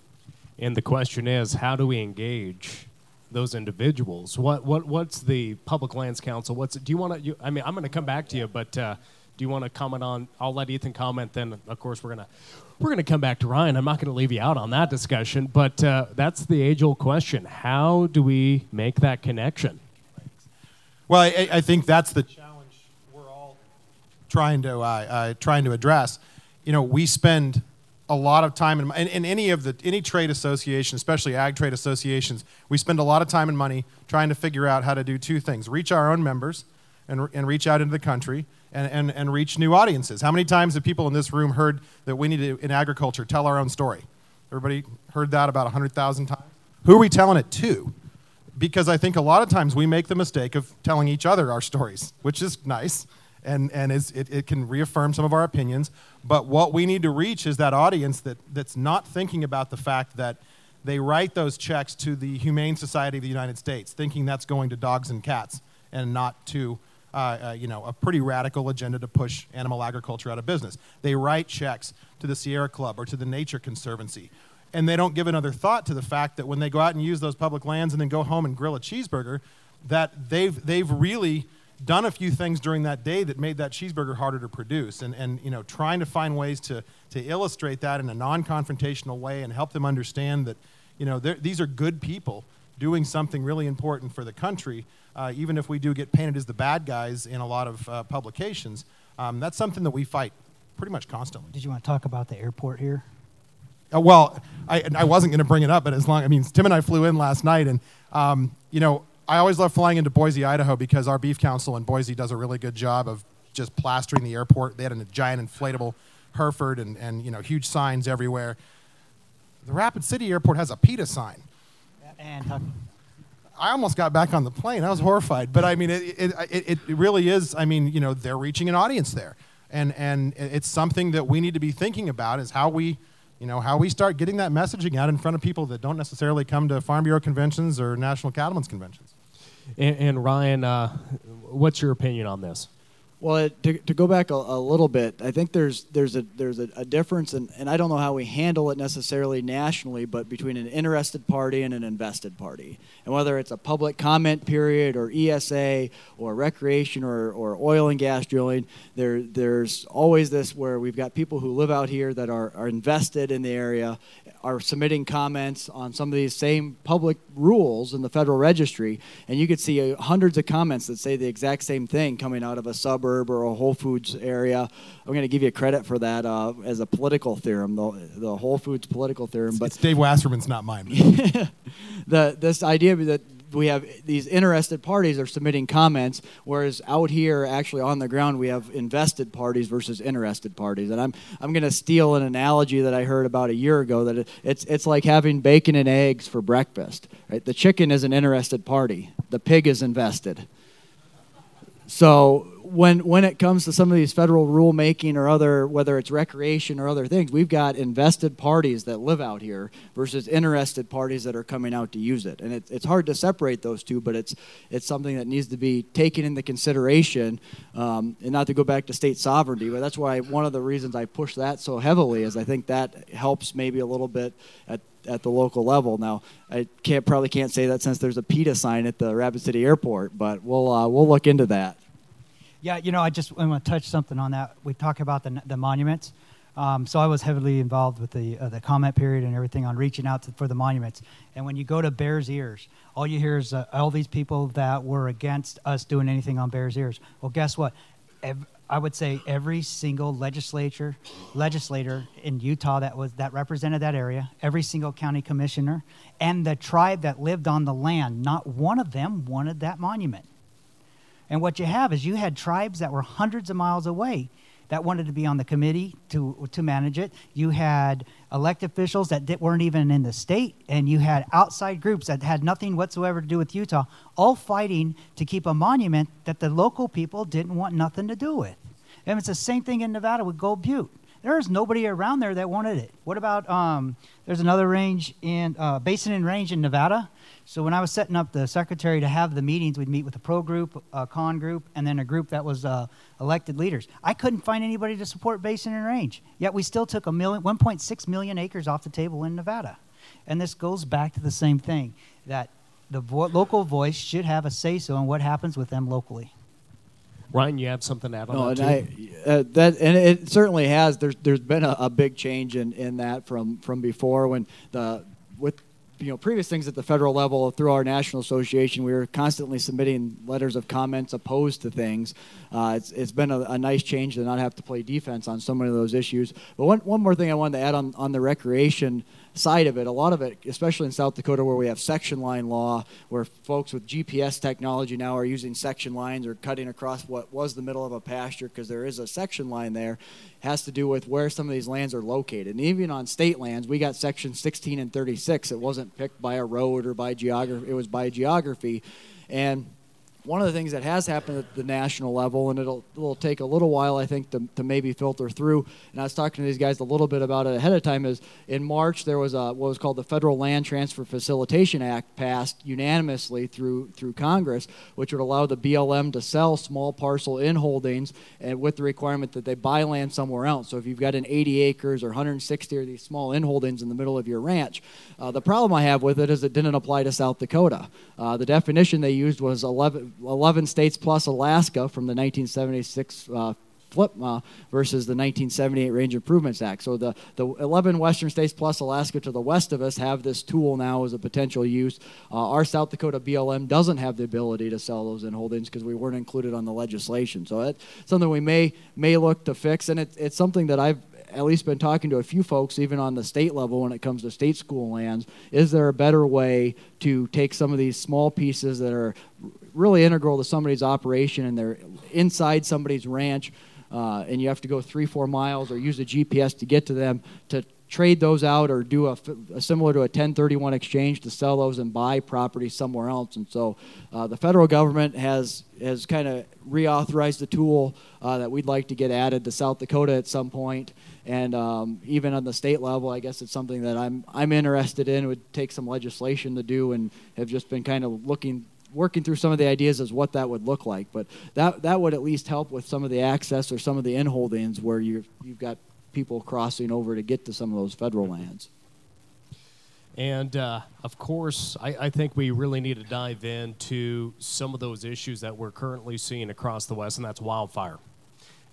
And the question is, how do we engage those individuals? What, what, what's the Public Lands Council? What's it, do you want to, I mean, I'm going to come back to you, but uh, do you want to comment on, I'll let Ethan comment, then of course we're going to. We're going to come back to Ryan. I'm not going to leave you out on that discussion, but uh, that's the age-old question. How do we make that connection? Well, I, I think that's the challenge we're all trying to uh, uh, trying to address. You know, we spend a lot of time in, in, in any of the any trade association, especially ag trade associations, we spend a lot of time and money trying to figure out how to do two things: reach our own members, and and reach out into the country. And, and, and reach new audiences. How many times have people in this room heard that we need to, in agriculture, tell our own story? Everybody heard that about one hundred thousand times? Who are we telling it to? Because I think a lot of times we make the mistake of telling each other our stories, which is nice, and, and is, it, it can reaffirm some of our opinions. But what we need to reach is that audience that, that's not thinking about the fact that they write those checks to the Humane Society of the United States, thinking that's going to dogs and cats and not to Uh, uh, you know, a pretty radical agenda to push animal agriculture out of business. They write checks to the Sierra Club or to the Nature Conservancy, and they don't give another thought to the fact that when they go out and use those public lands and then go home and grill a cheeseburger, that they've they've really done a few things during that day that made that cheeseburger harder to produce. And, and you know, trying to find ways to, to illustrate that in a non-confrontational way and help them understand that, you know, these are good people doing something really important for the country, uh, even if we do get painted as the bad guys in a lot of uh, publications. Um, that's something that we fight pretty much constantly. Did you want to talk about the airport here? Uh, well, I, I wasn't going to bring it up, but as long, I mean, Tim and I flew in last night, and, um, you know, I always love flying into Boise, Idaho, because our beef council in Boise does a really good job of just plastering the airport. They had a giant inflatable Hereford and, and you know, huge signs everywhere. The Rapid City airport has a PETA sign. And talk. I almost got back on the plane. I was horrified, but I mean, it it, it it really is. I mean, you know, they're reaching an audience there, and and it's something that we need to be thinking about is how we, you know, how we start getting that messaging out in front of people that don't necessarily come to Farm Bureau conventions or National Cattlemen's conventions. And, and Ryan, uh, what's your opinion on this? Well, it, to to go back a, a little bit, I think there's there's a there's a, a difference, and and I don't know how we handle it necessarily nationally, but between an interested party and an invested party, and whether it's a public comment period or E S A or recreation or, or oil and gas drilling, there there's always this where we've got people who live out here that are, are invested in the area, are submitting comments on some of these same public rules in the Federal Registry, and you could see uh, hundreds of comments that say the exact same thing coming out of a suburb or a Whole Foods area. I'm going to give you credit for that uh, as a political theorem, the, the Whole Foods political theorem. It's, but it's Dave Wasserman's, not mine. the, this idea that we have these interested parties are submitting comments, whereas out here, actually on the ground, we have invested parties versus interested parties. And I'm I'm going to steal an analogy that I heard about a year ago that it, it's it's like having bacon and eggs for breakfast. Right? The chicken is an interested party. The pig is invested. So when when it comes to some of these federal rulemaking or other, whether it's recreation or other things, we've got invested parties that live out here versus interested parties that are coming out to use it. And it's, it's hard to separate those two, but it's it's something that needs to be taken into consideration, um, and not to go back to state sovereignty, but that's why one of the reasons I push that so heavily is I think that helps maybe a little bit at at the local level. Now, I can't probably can't say that since there's a PETA sign at the Rapid City Airport, but we'll uh, we'll look into that. Yeah, you know, I just I want to touch something on that. We talk about the the monuments. Um, so I was heavily involved with the uh, the comment period and everything on reaching out to, for the monuments. And when you go to Bears Ears, all you hear is uh, all these people that were against us doing anything on Bears Ears. Well, guess what? Every, I would say every single legislature, legislator in Utah that was that represented that area, every single county commissioner, and the tribe that lived on the land, not one of them wanted that monument. And what you have is you had tribes that were hundreds of miles away that wanted to be on the committee to to manage it. You had elected officials that did, weren't even in the state, and you had outside groups that had nothing whatsoever to do with Utah, all fighting to keep a monument that the local people didn't want nothing to do with. And it's the same thing in Nevada with Gold Butte. There's nobody around there that wanted it. What about, um, there's another range in, uh, Basin and Range in Nevada. So when I was setting up the secretary to have the meetings, we'd meet with a pro group, a con group, and then a group that was uh, elected leaders. I couldn't find anybody to support Basin and Range, yet we still took a million, one point six million acres off the table in Nevada. And this goes back to the same thing, that the vo- local voice should have a say-so in what happens with them locally. Ryan, you have something to add on no, that and too? I, uh, that, and it certainly has. There's there's been a, a big change in, in that from, from before when the with you know previous things at the federal level through our national association, we were constantly submitting letters of comments opposed to things. Uh, it's it's been a, a nice change to not have to play defense on so many of those issues. But one one more thing I wanted to add on, on the recreation side of it, a lot of it, especially in South Dakota where we have section line law, where folks with G P S technology now are using section lines or cutting across what was the middle of a pasture because there is a section line there, has to do with where some of these lands are located. And even on state lands, we got section sixteen and thirty-six. It wasn't picked by a road or by geography. It was by geography. And one of the things that has happened at the national level, and it'll, it'll take a little while, I think, to, to maybe filter through, and I was talking to these guys a little bit about it ahead of time, is in March there was a, what was called the Federal Land Transfer Facilitation Act passed unanimously through through Congress, which would allow the B L M to sell small parcel in holdings and with the requirement that they buy land somewhere else. So if you've got an eighty acres or one hundred sixty or these small in holdings in the middle of your ranch, uh, the problem I have with it is it didn't apply to South Dakota. Uh, the definition they used was eleven, eleven states plus Alaska from the nineteen seventy-six uh, FLIPMA versus the nineteen seventy-eight Range Improvements Act. So the, the eleven western states plus Alaska to the west of us have this tool now as a potential use. Uh, our South Dakota B L M doesn't have the ability to sell those in holdings because we weren't included on the legislation. So that's something we may may look to fix, and it, it's something that I've at least been talking to a few folks, even on the state level when it comes to state school lands. Is there a better way to take some of these small pieces that are really integral to somebody's operation and they're inside somebody's ranch, uh, and you have to go three, four miles or use a G P S to get to them, to trade those out or do a, a similar to a ten thirty-one exchange to sell those and buy property somewhere else. And so uh, the federal government has has kind of reauthorized the tool uh, that we'd like to get added to South Dakota at some point. And um, even on the state level, I guess it's something that I'm I'm interested in. It would take some legislation to do, and have just been kind of looking working through some of the ideas as what that would look like. But that that would at least help with some of the access or some of the in-holdings where you've you've got people crossing over to get to some of those federal lands. And, uh, of course, I, I think we really need to dive into some of those issues that we're currently seeing across the West, and that's wildfire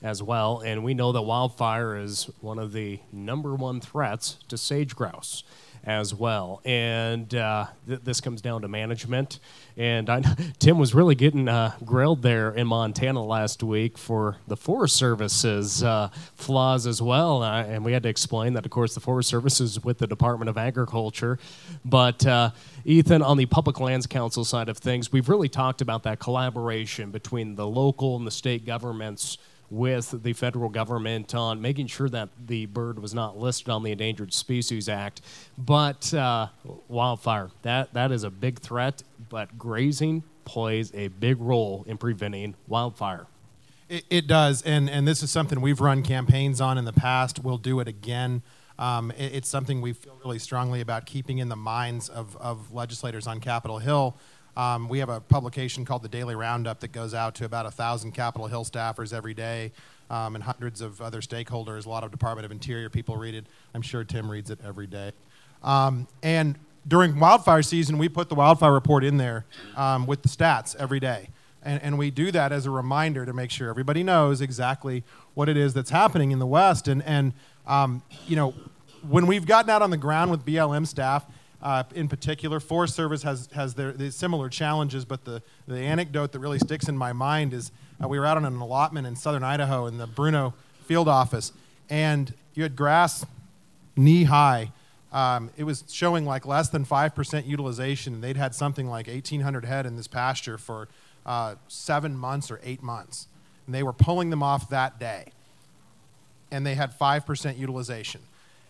as well. And we know that wildfire is one of the number one threats to sage-grouse as well. And uh, th- this comes down to management. And I, Tim was really getting uh, grilled there in Montana last week for the Forest Service's uh, flaws as well. Uh, and we had to explain that, of course, the Forest Service is with the Department of Agriculture. But, uh, Ethan, on the Public Lands Council side of things, we've really talked about that collaboration between the local and the state governments with the federal government on making sure that the bird was not listed on the Endangered Species Act. But uh, wildfire, that, that is a big threat, but grazing plays a big role in preventing wildfire. It, it does, and, and this is something we've run campaigns on in the past. We'll do it again. Um, it, it's something we feel really strongly about keeping in the minds of, of legislators on Capitol Hill. Um, we have a publication called the Daily Roundup that goes out to about one thousand Capitol Hill staffers every day, um, and hundreds of other stakeholders. A lot of Department of Interior people read it. I'm sure Tim reads it every day. Um, and during wildfire season, we put the wildfire report in there um, with the stats every day. And, and we do that as a reminder to make sure everybody knows exactly what it is that's happening in the West. And, and um, you know, when we've gotten out on the ground with B L M staff, uh, in particular, Forest Service has, has their, their similar challenges, but the, the anecdote that really sticks in my mind is uh, we were out on an allotment in southern Idaho in the Bruno field office, and you had grass knee-high. Um, it was showing like less than five percent utilization. They'd had something like eighteen hundred head in this pasture for Uh, seven months or eight months, and they were pulling them off that day, and they had five percent utilization.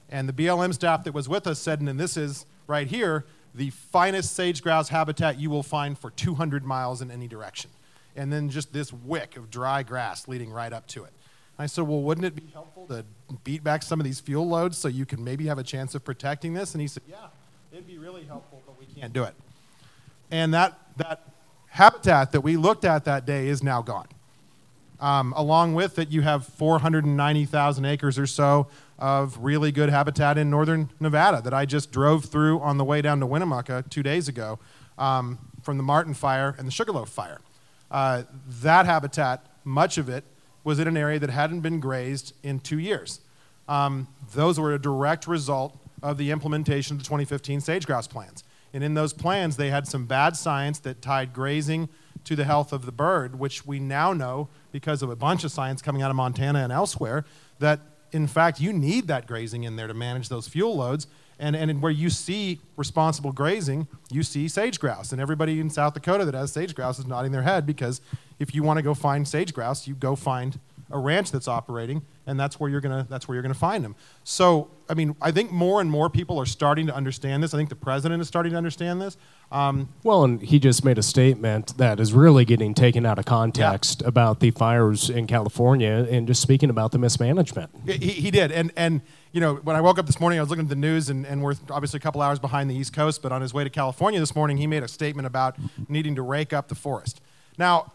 And the B L M staff that was with us said, and this is right here, the finest sage-grouse habitat you will find for two hundred miles in any direction, and then just this wick of dry grass leading right up to it. And I said, well, wouldn't it be helpful to beat back some of these fuel loads so you can maybe have a chance of protecting this? And he said, yeah, it'd be really helpful, but we can't do it. And that, that habitat that we looked at that day is now gone. Um, along with it, you have four hundred ninety thousand acres or so of really good habitat in northern Nevada that I just drove through on the way down to Winnemucca two days ago um, from the Martin Fire and the Sugarloaf Fire. Uh, that habitat, much of it, was in an area that hadn't been grazed in two years. Um, those were a direct result of the implementation of the twenty fifteen sage-grouse plans. And in those plans, they had some bad science that tied grazing to the health of the bird, which we now know, because of a bunch of science coming out of Montana and elsewhere, that in fact you need that grazing in there to manage those fuel loads. And, and where you see responsible grazing, you see sage-grouse. And everybody in South Dakota that has sage-grouse is nodding their head, because if you want to go find sage-grouse, you go find a ranch that's operating, and that's where you're gonna that's where you're gonna find them. So, I mean, I think more and more people are starting to understand this. I think the president is starting to understand this. Um, well, and he just made a statement that is really getting taken out of context yeah. about the fires in California, and just speaking about the mismanagement. He, he did, and and you know, when I woke up this morning, I was looking at the news, and, and we're obviously a couple hours behind the East Coast. But on his way to California this morning, he made a statement about needing to rake up the forest. Now,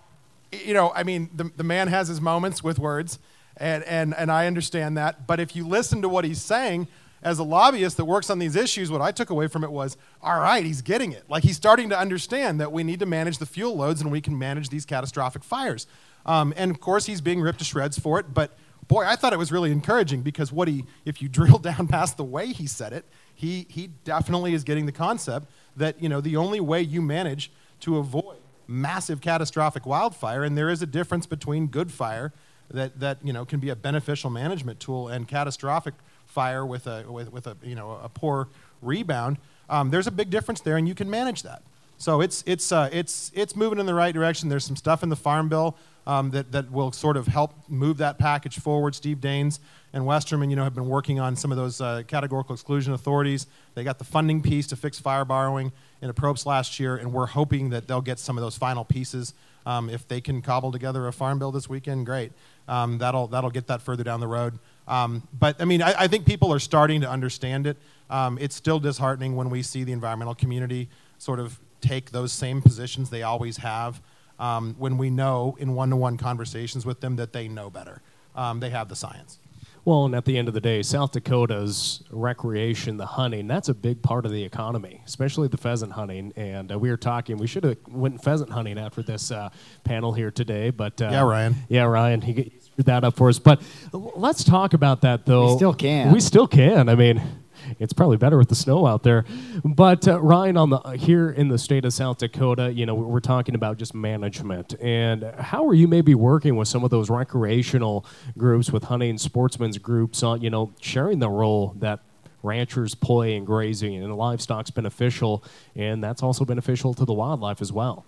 you know, I mean, the, the man has his moments with words, and, and, and I understand that. But if you listen to what he's saying, as a lobbyist that works on these issues, what I took away from it was, all right, he's getting it. Like, he's starting to understand that we need to manage the fuel loads, and we can manage these catastrophic fires. Um, and, of course, he's being ripped to shreds for it. But, boy, I thought it was really encouraging, because what he, if you drill down past the way he said it, he, he definitely is getting the concept that, you know, the only way you manage to avoid massive catastrophic wildfire, and there is a difference between good fire that, that you know, can be a beneficial management tool, and catastrophic fire with a with, with a you know, a poor rebound. Um, there's a big difference there, and you can manage that. So it's it's uh, it's it's moving in the right direction. There's some stuff in the Farm Bill um, that that will sort of help move that package forward. Steve Daines and Westerman, you know, have been working on some of those uh, categorical exclusion authorities. They got the funding piece to fix fire borrowing in a probes last year, and we're hoping that they'll get some of those final pieces. Um, if they can cobble together a farm bill this weekend, great. Um, that'll, that'll get that further down the road. Um, but, I mean, I, I think people are starting to understand it. Um, it's still disheartening when we see the environmental community sort of take those same positions they always have, um, when we know in one-to-one conversations with them that they know better. Um, they have the science. Well, and at the end of the day, South Dakota's recreation, the hunting, that's a big part of the economy, especially the pheasant hunting. And uh, we were talking, we should have went pheasant hunting after this uh, panel here today. But uh, yeah, Ryan. Yeah, Ryan, he, he screwed that up for us. But let's talk about that, though. We still can. We still can. I mean, it's probably better with the snow out there. But, uh, Ryan, on the uh, here in the state of South Dakota, you know, we're talking about just management. And how are you maybe working with some of those recreational groups, with hunting, sportsmen's groups, on, you know, sharing the role that ranchers play in grazing, and livestock's beneficial, and that's also beneficial to the wildlife as well?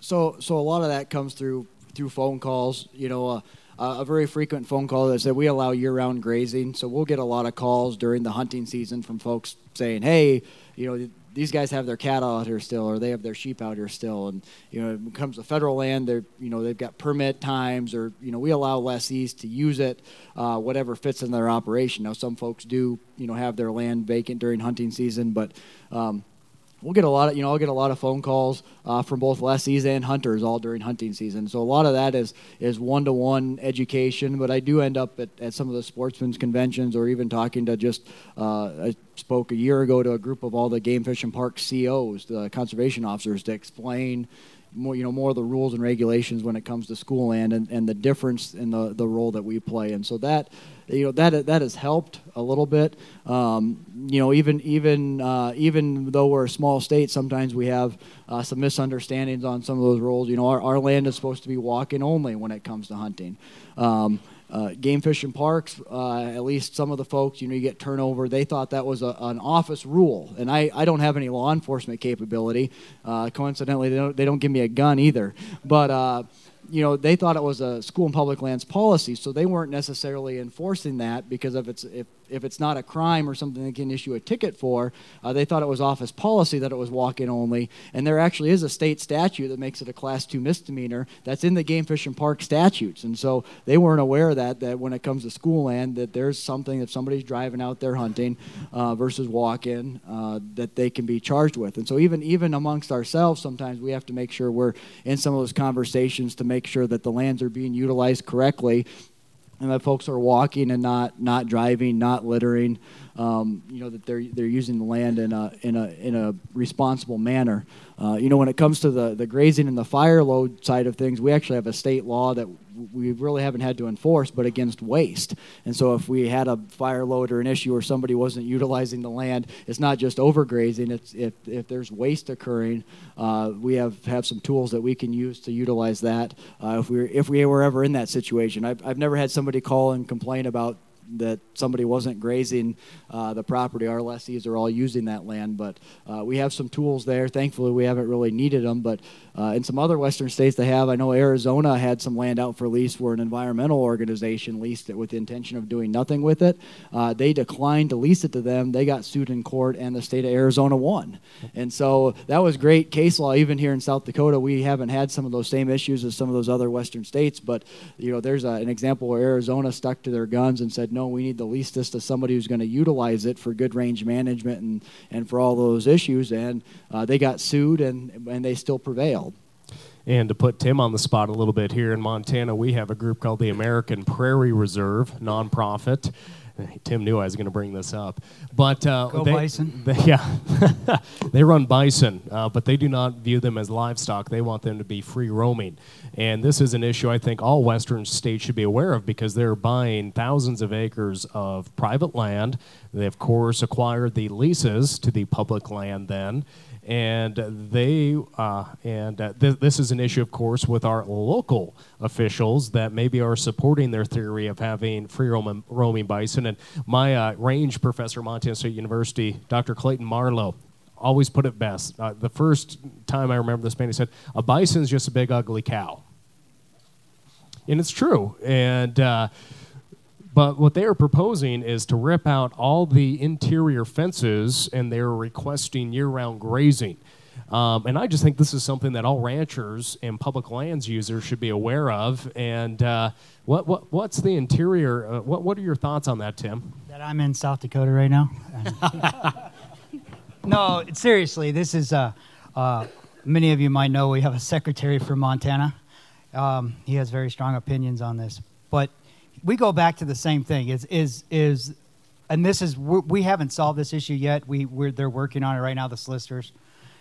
So so a lot of that comes through through phone calls, you know, uh, Uh, a very frequent phone call that said we allow year-round grazing, so we'll get a lot of calls during the hunting season from folks saying, hey, you know, these guys have their cattle out here still, or they have their sheep out here still. And, you know, when it comes to federal land, they're, you know, they've got permit times, or, you know, we allow lessees to use it, uh, whatever fits in their operation. Now, some folks do, you know, have their land vacant during hunting season, but, um, we'll get a lot of, you know, I'll get a lot of phone calls uh, from both lessees and hunters all during hunting season. So a lot of that is is one-to-one education, but I do end up at, at some of the sportsmen's conventions, or even talking to just, uh, I spoke a year ago to a group of all the game, fish, and park C Os, the conservation officers, to explain more, you know, more of the rules and regulations when it comes to school land, and, and the difference in the, the role that we play. And so that, you know, that that has helped a little bit. Um, you know, even even uh, even though we're a small state, sometimes we have uh, some misunderstandings on some of those rules. You know, our, our land is supposed to be walk-in only when it comes to hunting. Um, Uh, game, fish, and parks, uh, at least some of the folks, you know, you get turnover. They thought that was a, an office rule, and I, I don't have any law enforcement capability. Uh, coincidentally, they don't, they don't give me a gun either. But, uh, you know, they thought it was a school and public lands policy, so they weren't necessarily enforcing that, because if it's, if, if it's not a crime or something they can issue a ticket for, uh, they thought it was office policy that it was walk-in only. And there actually is a state statute that makes it a class two misdemeanor that's in the game, fish, and park statutes. And so they weren't aware of that, that when it comes to school land, that there's something, if somebody's driving out there hunting uh, versus walk-in, uh, that they can be charged with. And so even, even amongst ourselves, sometimes we have to make sure we're in some of those conversations to make sure that the lands are being utilized correctly, and that folks are walking and not not driving, not littering. Um, you know, that they're they're using the land in a in a in a responsible manner. Uh, you know, when it comes to the the grazing and the fire load side of things, we actually have a state law that we really haven't had to enforce, but against waste. And so if we had a fire load or an issue where somebody wasn't utilizing the land, it's not just overgrazing, it's if, if there's waste occurring, uh, we have, have some tools that we can use to utilize that uh, if, we're, if we were ever in that situation. I've, I've never had somebody call and complain about that somebody wasn't grazing uh, the property. Our lessees are all using that land, but uh, we have some tools there. Thankfully, we haven't really needed them, but uh, in some other western states they have. I know Arizona had some land out for lease where an environmental organization leased it with the intention of doing nothing with it. Uh, they declined to lease it to them. They got sued in court, and the state of Arizona won. And so that was great case law. Even here in South Dakota, we haven't had some of those same issues as some of those other western states, but you know, there's a, an example where Arizona stuck to their guns and said, no, we need to lease this to somebody who's going to utilize it for good range management and, and for all those issues. And uh, they got sued, and, and they still prevailed. And to put Tim on the spot a little bit, here in Montana, we have a group called the American Prairie Reserve, nonprofit. Tim knew I was going to bring this up. But, uh, Go they, bison. They, yeah. They run bison, uh, but they do not view them as livestock. They want them to be free roaming. And this is an issue I think all western states should be aware of, because they're buying thousands of acres of private land. They, of course, acquired the leases to the public land then. And they, uh, and uh, th this is an issue, of course, with our local officials that maybe are supporting their theory of having free roaming, roaming bison. And my uh, range professor at Montana State University, Doctor Clayton Marlowe, always put it best. Uh, the first time I remember this man, he said, "A bison's just a big ugly cow," and it's true. And uh, But what they are proposing is to rip out all the interior fences, and they're requesting year-round grazing. Um, and I just think this is something that all ranchers and public lands users should be aware of. And uh, what, what what's the interior? Uh, what what are your thoughts on that, Tim? That I'm in South Dakota right now. No, seriously, this is. Uh, uh, many of you might know we have a secretary from Montana. Um, he has very strong opinions on this, but. We go back to the same thing. Is is is, and this is we haven't solved this issue yet. We we're, they're working on it right now, the solicitors.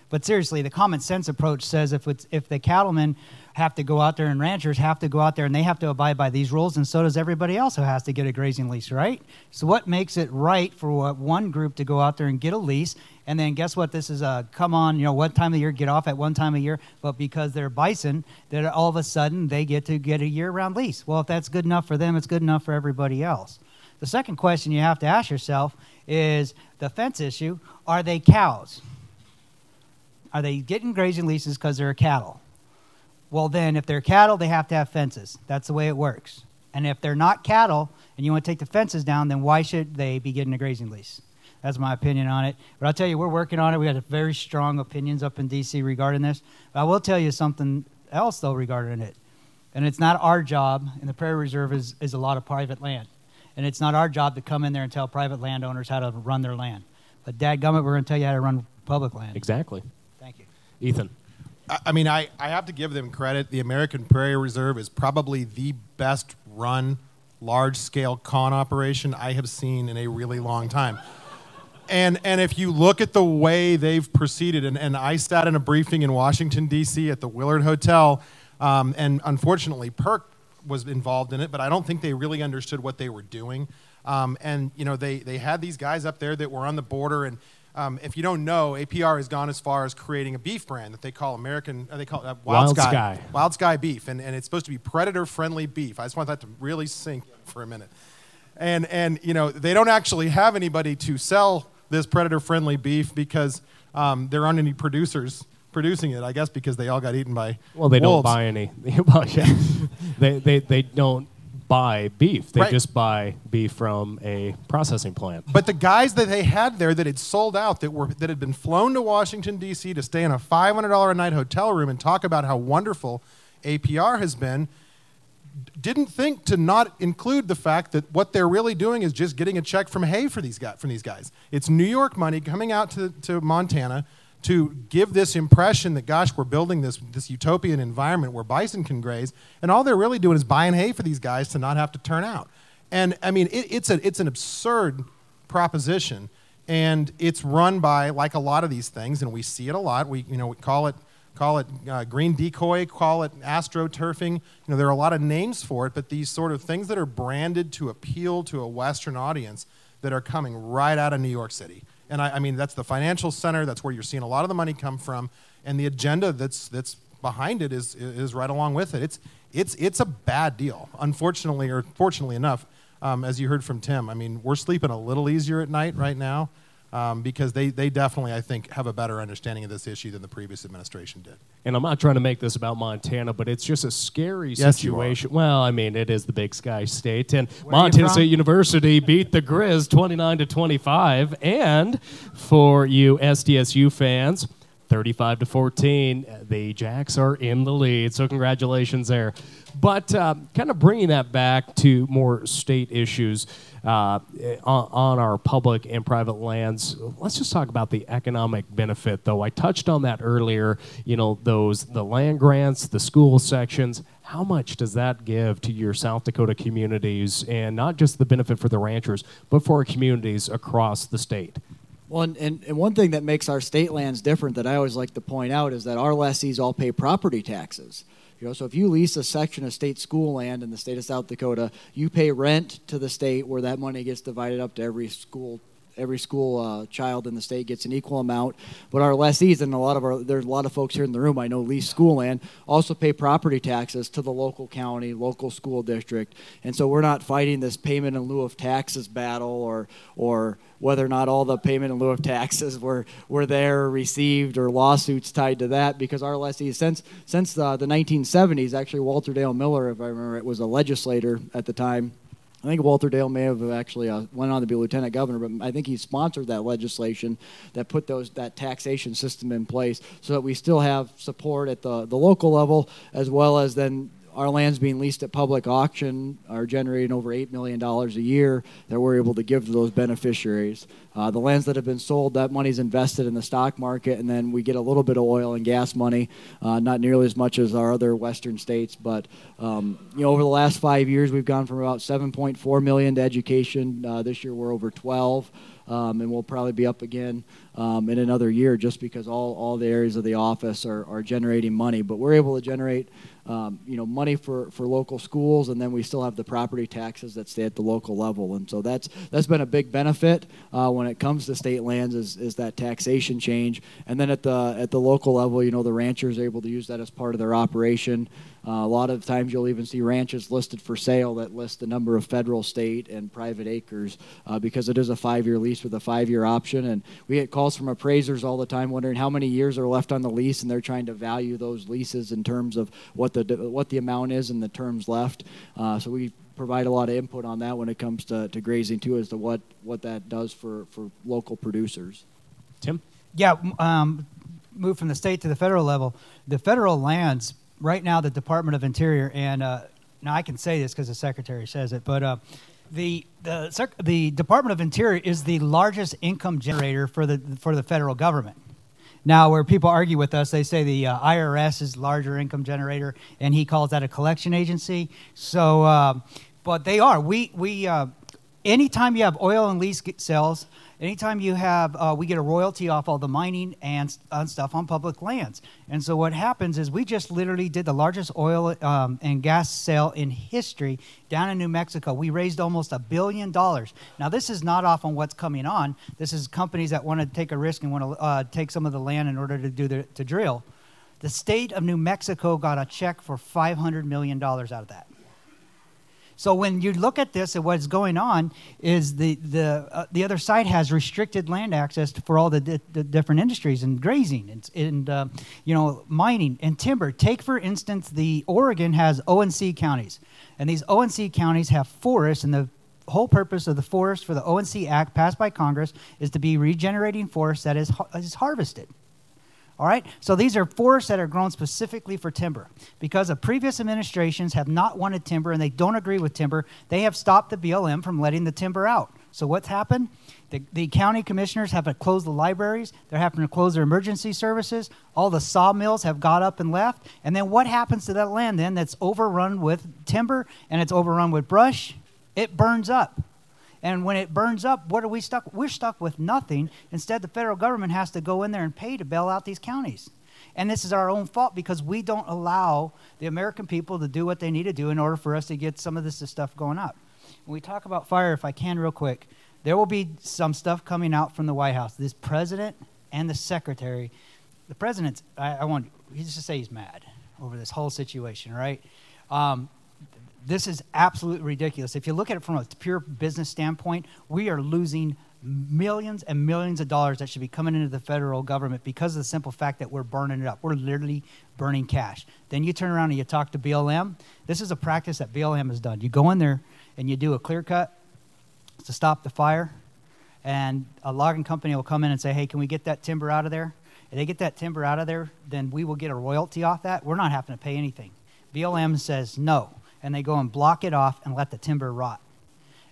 But seriously, the common sense approach says if it's if the cattlemen have to go out there and ranchers have to go out there and they have to abide by these rules, and so does everybody else who has to get a grazing lease, right? So what makes it right for what one group to go out there and get a lease, and then guess what? This is a come on, you know, one time of year, get off at one time of year, but because they're bison, that all of a sudden they get to get a year-round lease. Well, if that's good enough for them, it's good enough for everybody else. The second question you have to ask yourself is the fence issue. Are they cows? Are they getting grazing leases because they're cattle? Well, then, if they're cattle, they have to have fences. That's the way it works. And if they're not cattle and you want to take the fences down, then why should they be getting a grazing lease? That's my opinion on it. But I'll tell you, we're working on it. We had very strong opinions up in D C regarding this. But I will tell you something else, though, regarding it. And it's not our job, and the Prairie Reserve is, is a lot of private land. And it's not our job to come in there and tell private landowners how to run their land. But dadgummit, we're going to tell you how to run public land. Exactly. Thank you. Ethan. I mean, I, I have to give them credit. The American Prairie Reserve is probably the best run large-scale con operation I have seen in a really long time. And, and if you look at the way they've proceeded, and, and I sat in a briefing in Washington, D C at the Willard Hotel, um, and unfortunately P E R C was involved in it, but I don't think they really understood what they were doing. Um, and, you know, they, they had these guys up there that were on the border, and Um, if you don't know, A P R has gone as far as creating a beef brand that they call American, uh, they call it uh, Wild, Wild Sky, Sky. Wild Sky beef, and, and it's supposed to be predator-friendly beef. I just want that to really sink for a minute. And, and you know, they don't actually have anybody to sell this predator-friendly beef because um, there aren't any producers producing it, I guess, because they all got eaten by Well, they wolves. Don't buy any. Well, yeah. they, they, they don't. buy beef. They right. just buy beef from a processing plant. But the guys that they had there that had sold out, that were that had been flown to Washington, D C to stay in a five hundred dollars a night hotel room and talk about how wonderful A P R has been, didn't think to not include the fact that what they're really doing is just getting a check from hay for these guys, from these guys. It's New York money coming out to, to Montana to give this impression that, gosh, we're building this, this utopian environment where bison can graze, and all they're really doing is buying hay for these guys to not have to turn out. And, I mean, it, it's, a, it's an absurd proposition, and it's run by, like a lot of these things, and we see it a lot. We, you know, we call it, call it uh, green decoy, call it astroturfing. You know, there are a lot of names for it, but these sort of things that are branded to appeal to a Western audience that are coming right out of New York City. And I, I mean, that's the financial center. That's where you're seeing a lot of the money come from, and the agenda that's that's behind it is is right along with it. It's it's it's a bad deal, unfortunately, or fortunately enough, um, as you heard from Tim. I mean, we're sleeping a little easier at night right now um, because they they definitely, I think, have a better understanding of this issue than the previous administration did. And I'm not trying to make this about Montana, but it's just a scary situation. Yes, well, I mean, it is the Big Sky State, and where Montana State University beat the Grizz twenty-nine to twenty-five, and for you S D S U fans, thirty-five to fourteen, the Jacks are in the lead, so congratulations there. But uh, kind of bringing that back to more state issues uh, on, on our public and private lands, let's just talk about the economic benefit, though. I touched on that earlier, you know, those the land grants, the school sections. How much does that give to your South Dakota communities, and not just the benefit for the ranchers, but for our communities across the state? Well, and, and, and one thing that makes our state lands different that I always like to point out is that our lessees all pay property taxes. You know, so if you lease a section of state school land in the state of South Dakota, you pay rent to the state where that money gets divided up to every school. Every school uh, child in the state gets an equal amount. But our lessees, and a lot of our, there's a lot of folks here in the room I know lease school land, also pay property taxes to the local county, local school district. And so we're not fighting this payment in lieu of taxes battle, or or whether or not all the payment in lieu of taxes were, were there, received, or lawsuits tied to that, because our lessees, since, since the, the nineteen seventies, actually Walter Dale Miller, if I remember it, was a legislator at the time. I think Walter Dale may have actually uh, went on to be lieutenant governor, but I think he sponsored that legislation that put those that taxation system in place so that we still have support at the, the local level, as well as then our lands being leased at public auction are generating over eight million dollars a year that we're able to give to those beneficiaries. Uh, the lands that have been sold, that money's invested in the stock market, and then we get a little bit of oil and gas money, uh, not nearly as much as our other western states. But um, you know, over the last five years, we've gone from about seven point four million dollars to education. Uh, this year, we're over twelve. Um, and we'll probably be up again um, in another year, just because all, all the areas of the office are, are generating money. But we're able to generate um, you know, money for, for local schools, and then we still have the property taxes that stay at the local level. And so that's that's been a big benefit uh, when it comes to state lands, is, is that taxation change. And then at the at the local level, you know, the ranchers are able to use that as part of their operation. Uh, a lot of times you'll even see ranches listed for sale that list the number of federal, state, and private acres uh, because it is a five-year lease with a five-year option. And we get calls from appraisers all the time wondering how many years are left on the lease, and they're trying to value those leases in terms of what the what the amount is and the terms left. Uh, so we provide a lot of input on that when it comes to, to grazing too, as to what, what that does for, for local producers. Tim? Yeah, um, move from the state to the federal level. The federal lands, right now the Department of Interior, and uh, now I can say this because the Secretary says it, but uh, the, the, the Department of Interior is the largest income generator for the, for the federal government. Now, where people argue with us, they say the uh, I R S is larger income generator, and he calls that a collection agency. So, uh, but they are. We, we uh, anytime you have oil and lease sales, anytime you have, uh, we get a royalty off all the mining and on stuff on public lands. And so what happens is we just literally did the largest oil um, and gas sale in history down in New Mexico. We raised almost a billion dollars. Now, this is not off on what's coming on. This is companies that want to take a risk and want to uh, take some of the land in order to do the, to drill. The state of New Mexico got a check for five hundred million dollars out of that. So when you look at this, and what's going on is the the uh, the other side has restricted land access for all the, di the different industries and grazing and, and uh, you know, mining and timber. Take for instance, the Oregon has O and C counties, and these O and C counties have forests, and the whole purpose of the forest for the O and C Act passed by Congress is to be regenerating forests that is ha is harvested. All right, so these are forests that are grown specifically for timber because of previous administrations have not wanted timber and they don't agree with timber. They have stopped the B L M from letting the timber out. So what's happened? The, the county commissioners have to close the libraries. They're having to close their emergency services. All the sawmills have got up and left. And then what happens to that land then that's overrun with timber and it's overrun with brush? It burns up. And when it burns up, what are we stuck? We're stuck with nothing. Instead, the federal government has to go in there and pay to bail out these counties. And this is our own fault because we don't allow the American people to do what they need to do in order for us to get some of this stuff going up. When we talk about fire, if I can real quick, there will be some stuff coming out from the White House. This president and the secretary, the president's, I, I want to just say he's mad over this whole situation, right? Um, This is absolutely ridiculous. If you look at it from a pure business standpoint, we are losing millions and millions of dollars that should be coming into the federal government because of the simple fact that we're burning it up. We're literally burning cash. Then you turn around and you talk to B L M. This is a practice that B L M has done. You go in there and you do a clear cut to stop the fire, and a logging company will come in and say, hey, can we get that timber out of there? If they get that timber out of there, then we will get a royalty off that. We're not having to pay anything. B L M says no. And they go and block it off and let the timber rot.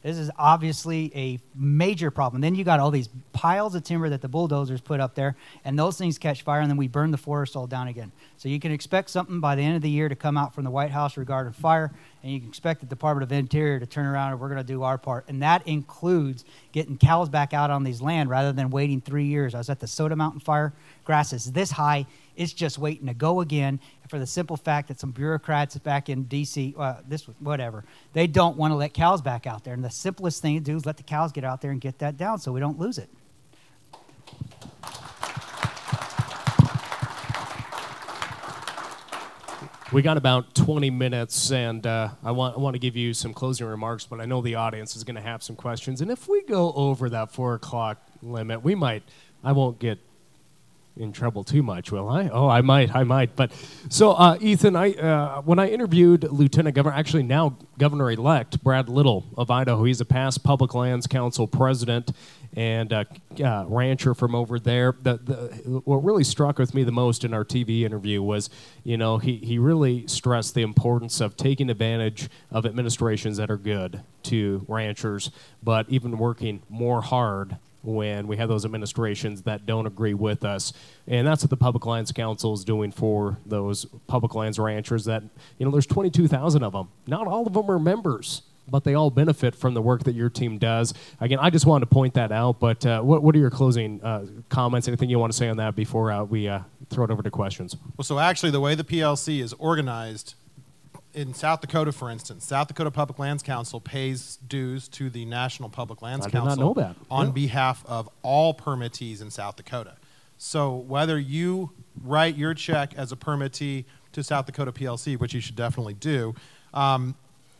This is obviously a major problem. Then you got all these piles of timber that the bulldozers put up there, and those things catch fire, and then we burn the forest all down again. So you can expect something by the end of the year to come out from the White House regarding fire, and you can expect the Department of Interior to turn around and we're going to do our part. And that includes getting cows back out on these land rather than waiting three years. I was at the Soda Mountain fire. Grass is this high. It's just waiting to go again for the simple fact that some bureaucrats back in D C, uh, this whatever, they don't want to let cows back out there. And the simplest thing to do is let the cows get out there and get that down so we don't lose it. We got about twenty minutes, and uh, I want I want to give you some closing remarks, but I know the audience is going to have some questions. And if we go over that four o'clock limit, we might, I won't get in trouble too much, will I? Oh, I might, I might. But so, uh, Ethan, I uh, when I interviewed Lieutenant Governor, actually now Governor-elect Brad Little of Idaho, he's a past Public Lands Council president and a uh, rancher from over there. The, the, what really struck with me the most in our T V interview was, you know, he, he really stressed the importance of taking advantage of administrations that are good to ranchers, but even working more hard when we have those administrations that don't agree with us. And that's what the Public Lands Council is doing for those public lands ranchers that, you know, there's twenty-two thousand of them. Not all of them are members, but they all benefit from the work that your team does. Again, I just wanted to point that out, but uh, what, what are your closing uh, comments? Anything you want to say on that before uh, we uh, throw it over to questions? Well, so actually the way the P L C is organized in South Dakota, for instance, South Dakota Public Lands Council pays dues to the National Public Lands Council. I did not know that. On yeah. behalf of all permittees in South Dakota. So whether you write your check as a permittee to to South Dakota P L C, which you should definitely do, um,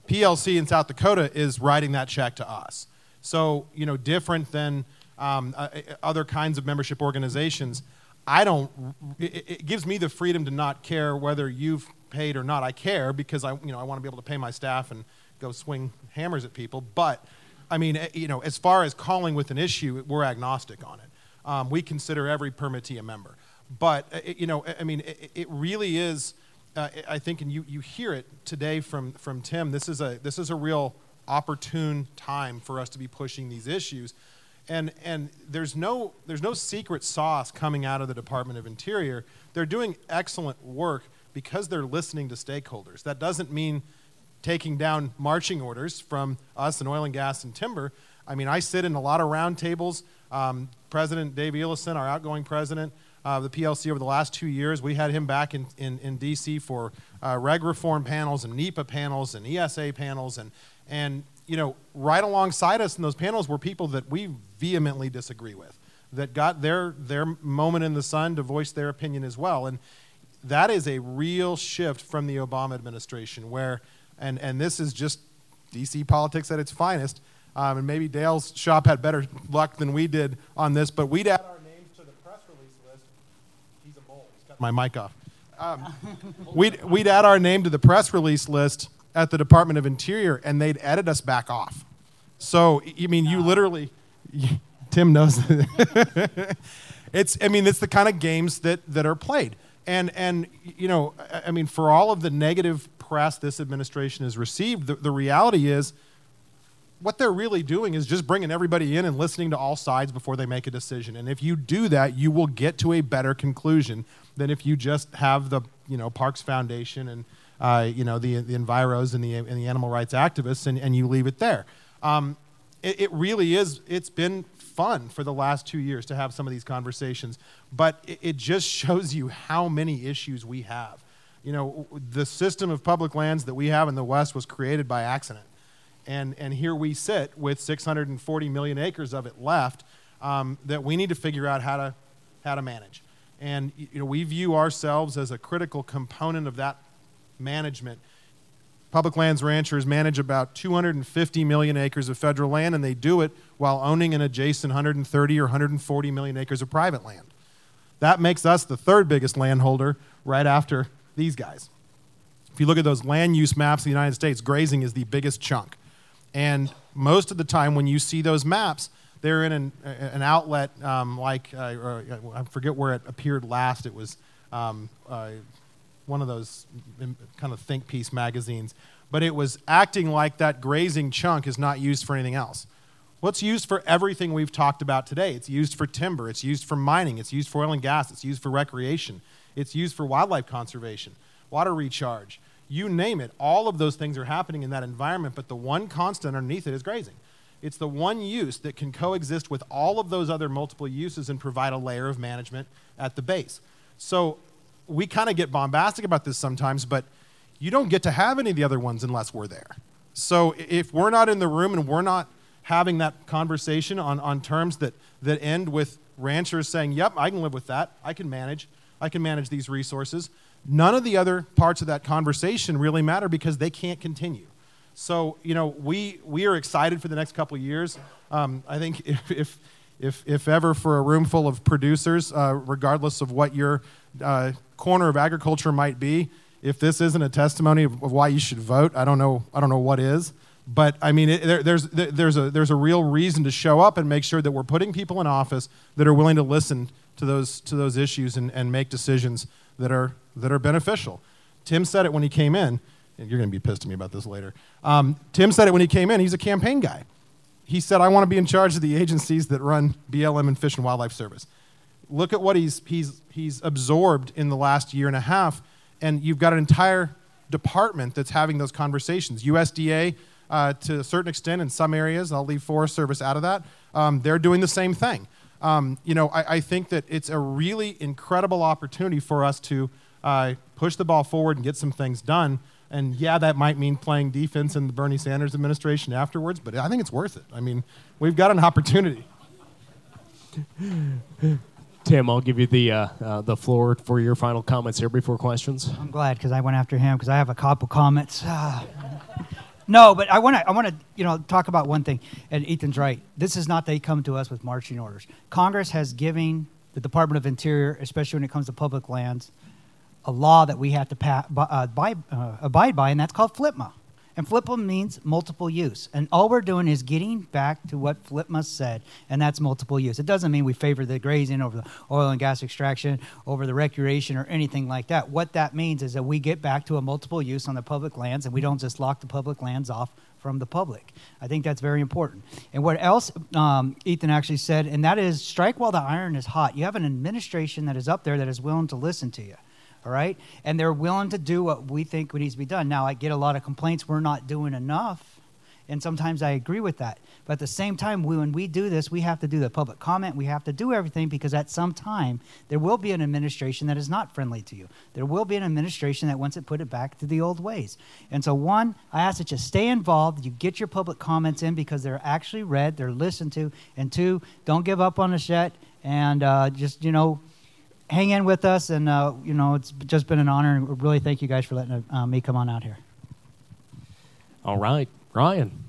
P L C in South Dakota is writing that check to us. So, you know, different than um, uh, other kinds of membership organizations, I don't, it, it gives me the freedom to not care whether you've paid or not. I care because I, you know, I want to be able to pay my staff and go swing hammers at people. But, I mean, you know, as far as calling with an issue, we're agnostic on it. Um, we consider every permittee a member. But, it, you know, I mean, it, it really is, uh, I think, and you, you hear it today from, from Tim, this is a, this is a real opportune time for us to be pushing these issues. And, and there's no, there's no secret sauce coming out of the Department of Interior. They're doing excellent work because they're listening to stakeholders. That doesn't mean taking down marching orders from us in oil and gas and timber. I mean, I sit in a lot of round tables. Um, President Dave Ellison, our outgoing president of the P L C, over the last two years, we had him back in, in, in D C for uh, reg reform panels and NEPA panels and E S A panels. And, and you know, right alongside us in those panels were people that we vehemently disagree with, that got their, their moment in the sun to voice their opinion as well. And that is a real shift from the Obama administration where, and, and this is just D C politics at its finest. Um, and maybe Dale's shop had better luck than we did on this, but we'd add our names to the press release list. He's a mole. He's got my mic off. Um, we'd, we'd add our name to the press release list at the Department of Interior, and they'd edit us back off. So, I mean, you literally, you, Tim knows. It's, I mean, it's the kind of games that, that are played. And, and, you know, I mean, for all of the negative press this administration has received, the, the reality is, what they're really doing is just bringing everybody in and listening to all sides before they make a decision. And if you do that, you will get to a better conclusion than if you just have the, you know, Parks Foundation and, uh, you know, the, the enviros and the, and the animal rights activists, and, and you leave it there. Um, it, it really is, it's been fun for the last two years to have some of these conversations, but it, it just shows you how many issues we have. You know, the system of public lands that we have in the West was created by accident. And, and here we sit with six hundred forty million acres of it left um, that we need to figure out how to, how to manage. And you know, we view ourselves as a critical component of that management. Public lands ranchers manage about two hundred fifty million acres of federal land, and they do it while owning an adjacent one hundred thirty or one hundred forty million acres of private land. That makes us the third biggest landholder right after these guys. If you look at those land use maps in the United States, grazing is the biggest chunk. And most of the time when you see those maps, they're in an, an outlet um, like, uh, or I forget where it appeared last. It was um, uh, one of those kind of think piece magazines. But it was acting like that grazing chunk is not used for anything else. Well, it's used for everything we've talked about today. It's used for timber. It's used for mining. It's used for oil and gas. It's used for recreation. It's used for wildlife conservation, water recharge. You name it, all of those things are happening in that environment, but the one constant underneath it is grazing. It's the one use that can coexist with all of those other multiple uses and provide a layer of management at the base. So we kind of get bombastic about this sometimes, but you don't get to have any of the other ones unless we're there. So if we're not in the room and we're not having that conversation on, on terms that, that end with ranchers saying, yep, I can live with that, I can manage, I can manage these resources, none of the other parts of that conversation really matter because they can't continue. So, you know, we, we are excited for the next couple of years. Um, I think if, if, if, if ever for a room full of producers, uh, regardless of what your uh, corner of agriculture might be, if this isn't a testimony of, of why you should vote, I don't know, I don't know what is. But, I mean, it, there, there's, there, there's, a, there's a real reason to show up and make sure that we're putting people in office that are willing to listen to those, to those issues and, and make decisions that are, that are beneficial. Tim said it when he came in, and you're gonna be pissed at me about this later. Um, Tim said it when he came in, he's a campaign guy. He said, I wanna be in charge of the agencies that run B L M and Fish and Wildlife Service. Look at what he's, he's, he's absorbed in the last year and a half, and you've got an entire department that's having those conversations. U S D A, uh, to a certain extent in some areas, I'll leave Forest Service out of that, um, they're doing the same thing. Um, you know, I, I think that it's a really incredible opportunity for us to uh, push the ball forward and get some things done. And yeah, that might mean playing defense in the Bernie Sanders administration afterwards, but I think it's worth it. I mean, we've got an opportunity. Tim, I'll give you the uh, uh, the floor for your final comments here before questions. I'm glad, because I went after him, because I have a couple comments. Ah. No, but I want to I want to you know talk about one thing, and Ethan's right. This is not they come to us with marching orders. Congress has given the Department of Interior, especially when it comes to public lands, a law that we have to pa- uh, by, uh, abide by, and that's called FLIPMA. And FLIPMA means multiple use. And all we're doing is getting back to what FLIPMA said, and that's multiple use. It doesn't mean we favor the grazing over the oil and gas extraction, over the recreation, or anything like that. What that means is that we get back to a multiple use on the public lands, and we don't just lock the public lands off from the public. I think that's very important. And what else um, Ethan actually said, and that is strike while the iron is hot. You have an administration that is up there that is willing to listen to you. All right, and they're willing to do what we think needs to be done. Now, I get a lot of complaints we're not doing enough, and sometimes I agree with that. But at the same time, we, when we do this, we have to do the public comment. We have to do everything, because at some time, there will be an administration that is not friendly to you. There will be an administration that wants to put it back to the old ways. And so, one, I ask that you stay involved. You get your public comments in, because they're actually read, they're listened to. And two, don't give up on us yet, and uh, just, you know, hang in with us, and uh, you know, it's just been an honor, and really thank you guys for letting uh, me come on out here. All right, Ryan.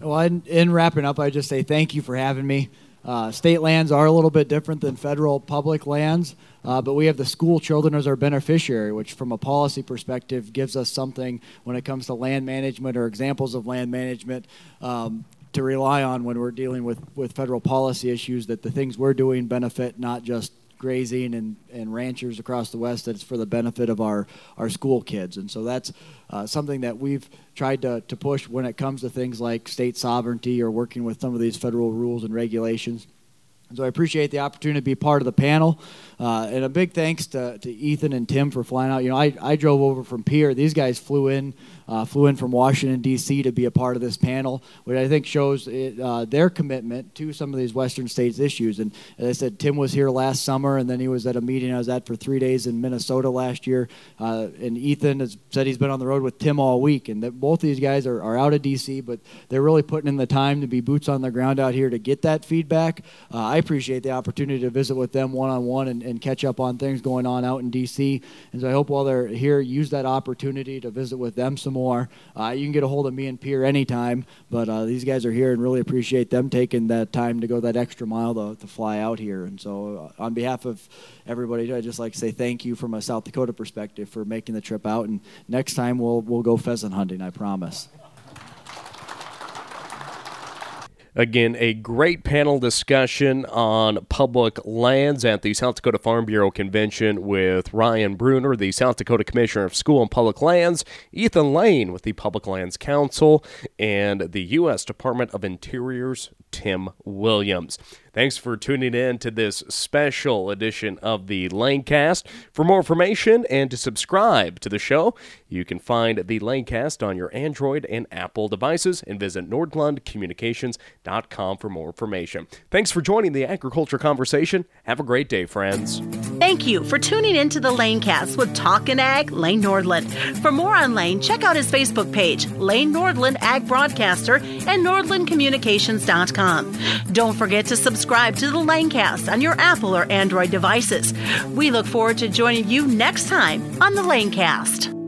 Well, in, in wrapping up, I just say thank you for having me. Uh, state lands are a little bit different than federal public lands, uh, but we have the school children as our beneficiary, which from a policy perspective gives us something when it comes to land management or examples of land management um, to rely on when we're dealing with, with federal policy issues, that the things we're doing benefit not just grazing and, and ranchers across the West, that it's for the benefit of our, our school kids. And so that's uh, something that we've tried to, to push when it comes to things like state sovereignty or working with some of these federal rules and regulations. And so I appreciate the opportunity to be part of the panel. Uh, and a big thanks to, to Ethan and Tim for flying out. You know, I, I drove over from Pierre. These guys flew in, uh, flew in from Washington, D C to be a part of this panel, which I think shows it, uh, their commitment to some of these Western states issues. And as I said, Tim was here last summer, and then he was at a meeting I was at for three days in Minnesota last year. Uh, and Ethan has said he's been on the road with Tim all week. And that both of these guys are, are out of D C, but they're really putting in the time to be boots on the ground out here to get that feedback. Uh, I appreciate the opportunity to visit with them one-on-one and, and catch up on things going on out in D C. And so I hope while they're here, use that opportunity to visit with them some more. Uh, you can get a hold of me and Pierre anytime, but uh, these guys are here, and really appreciate them taking that time to go that extra mile to, to fly out here. And so uh, on behalf of everybody, I'd just like to say thank you from a South Dakota perspective for making the trip out. And next time we'll we'll go pheasant hunting, I promise. Again, a great panel discussion on public lands at the South Dakota Farm Bureau Convention with Ryan Brunner, the South Dakota Commissioner of School and Public Lands, Ethan Lane with the Public Lands Council, and the U S Department of Interior's Tim Williams. Thanks for tuning in to this special edition of the LaneCast. For more information and to subscribe to the show, you can find the LaneCast on your Android and Apple devices, and visit nordland communications dot com for more information. Thanks for joining the Agriculture Conversation. Have a great day, friends. Thank you for tuning in to the LaneCast with Talkin' Ag, Lane Nordland. For more on Lane, check out his Facebook page, Lane Nordland Ag Broadcaster, and nordland communications dot com. Don't forget to subscribe. Subscribe to the LaneCast on your Apple or Android devices. We look forward to joining you next time on the LaneCast.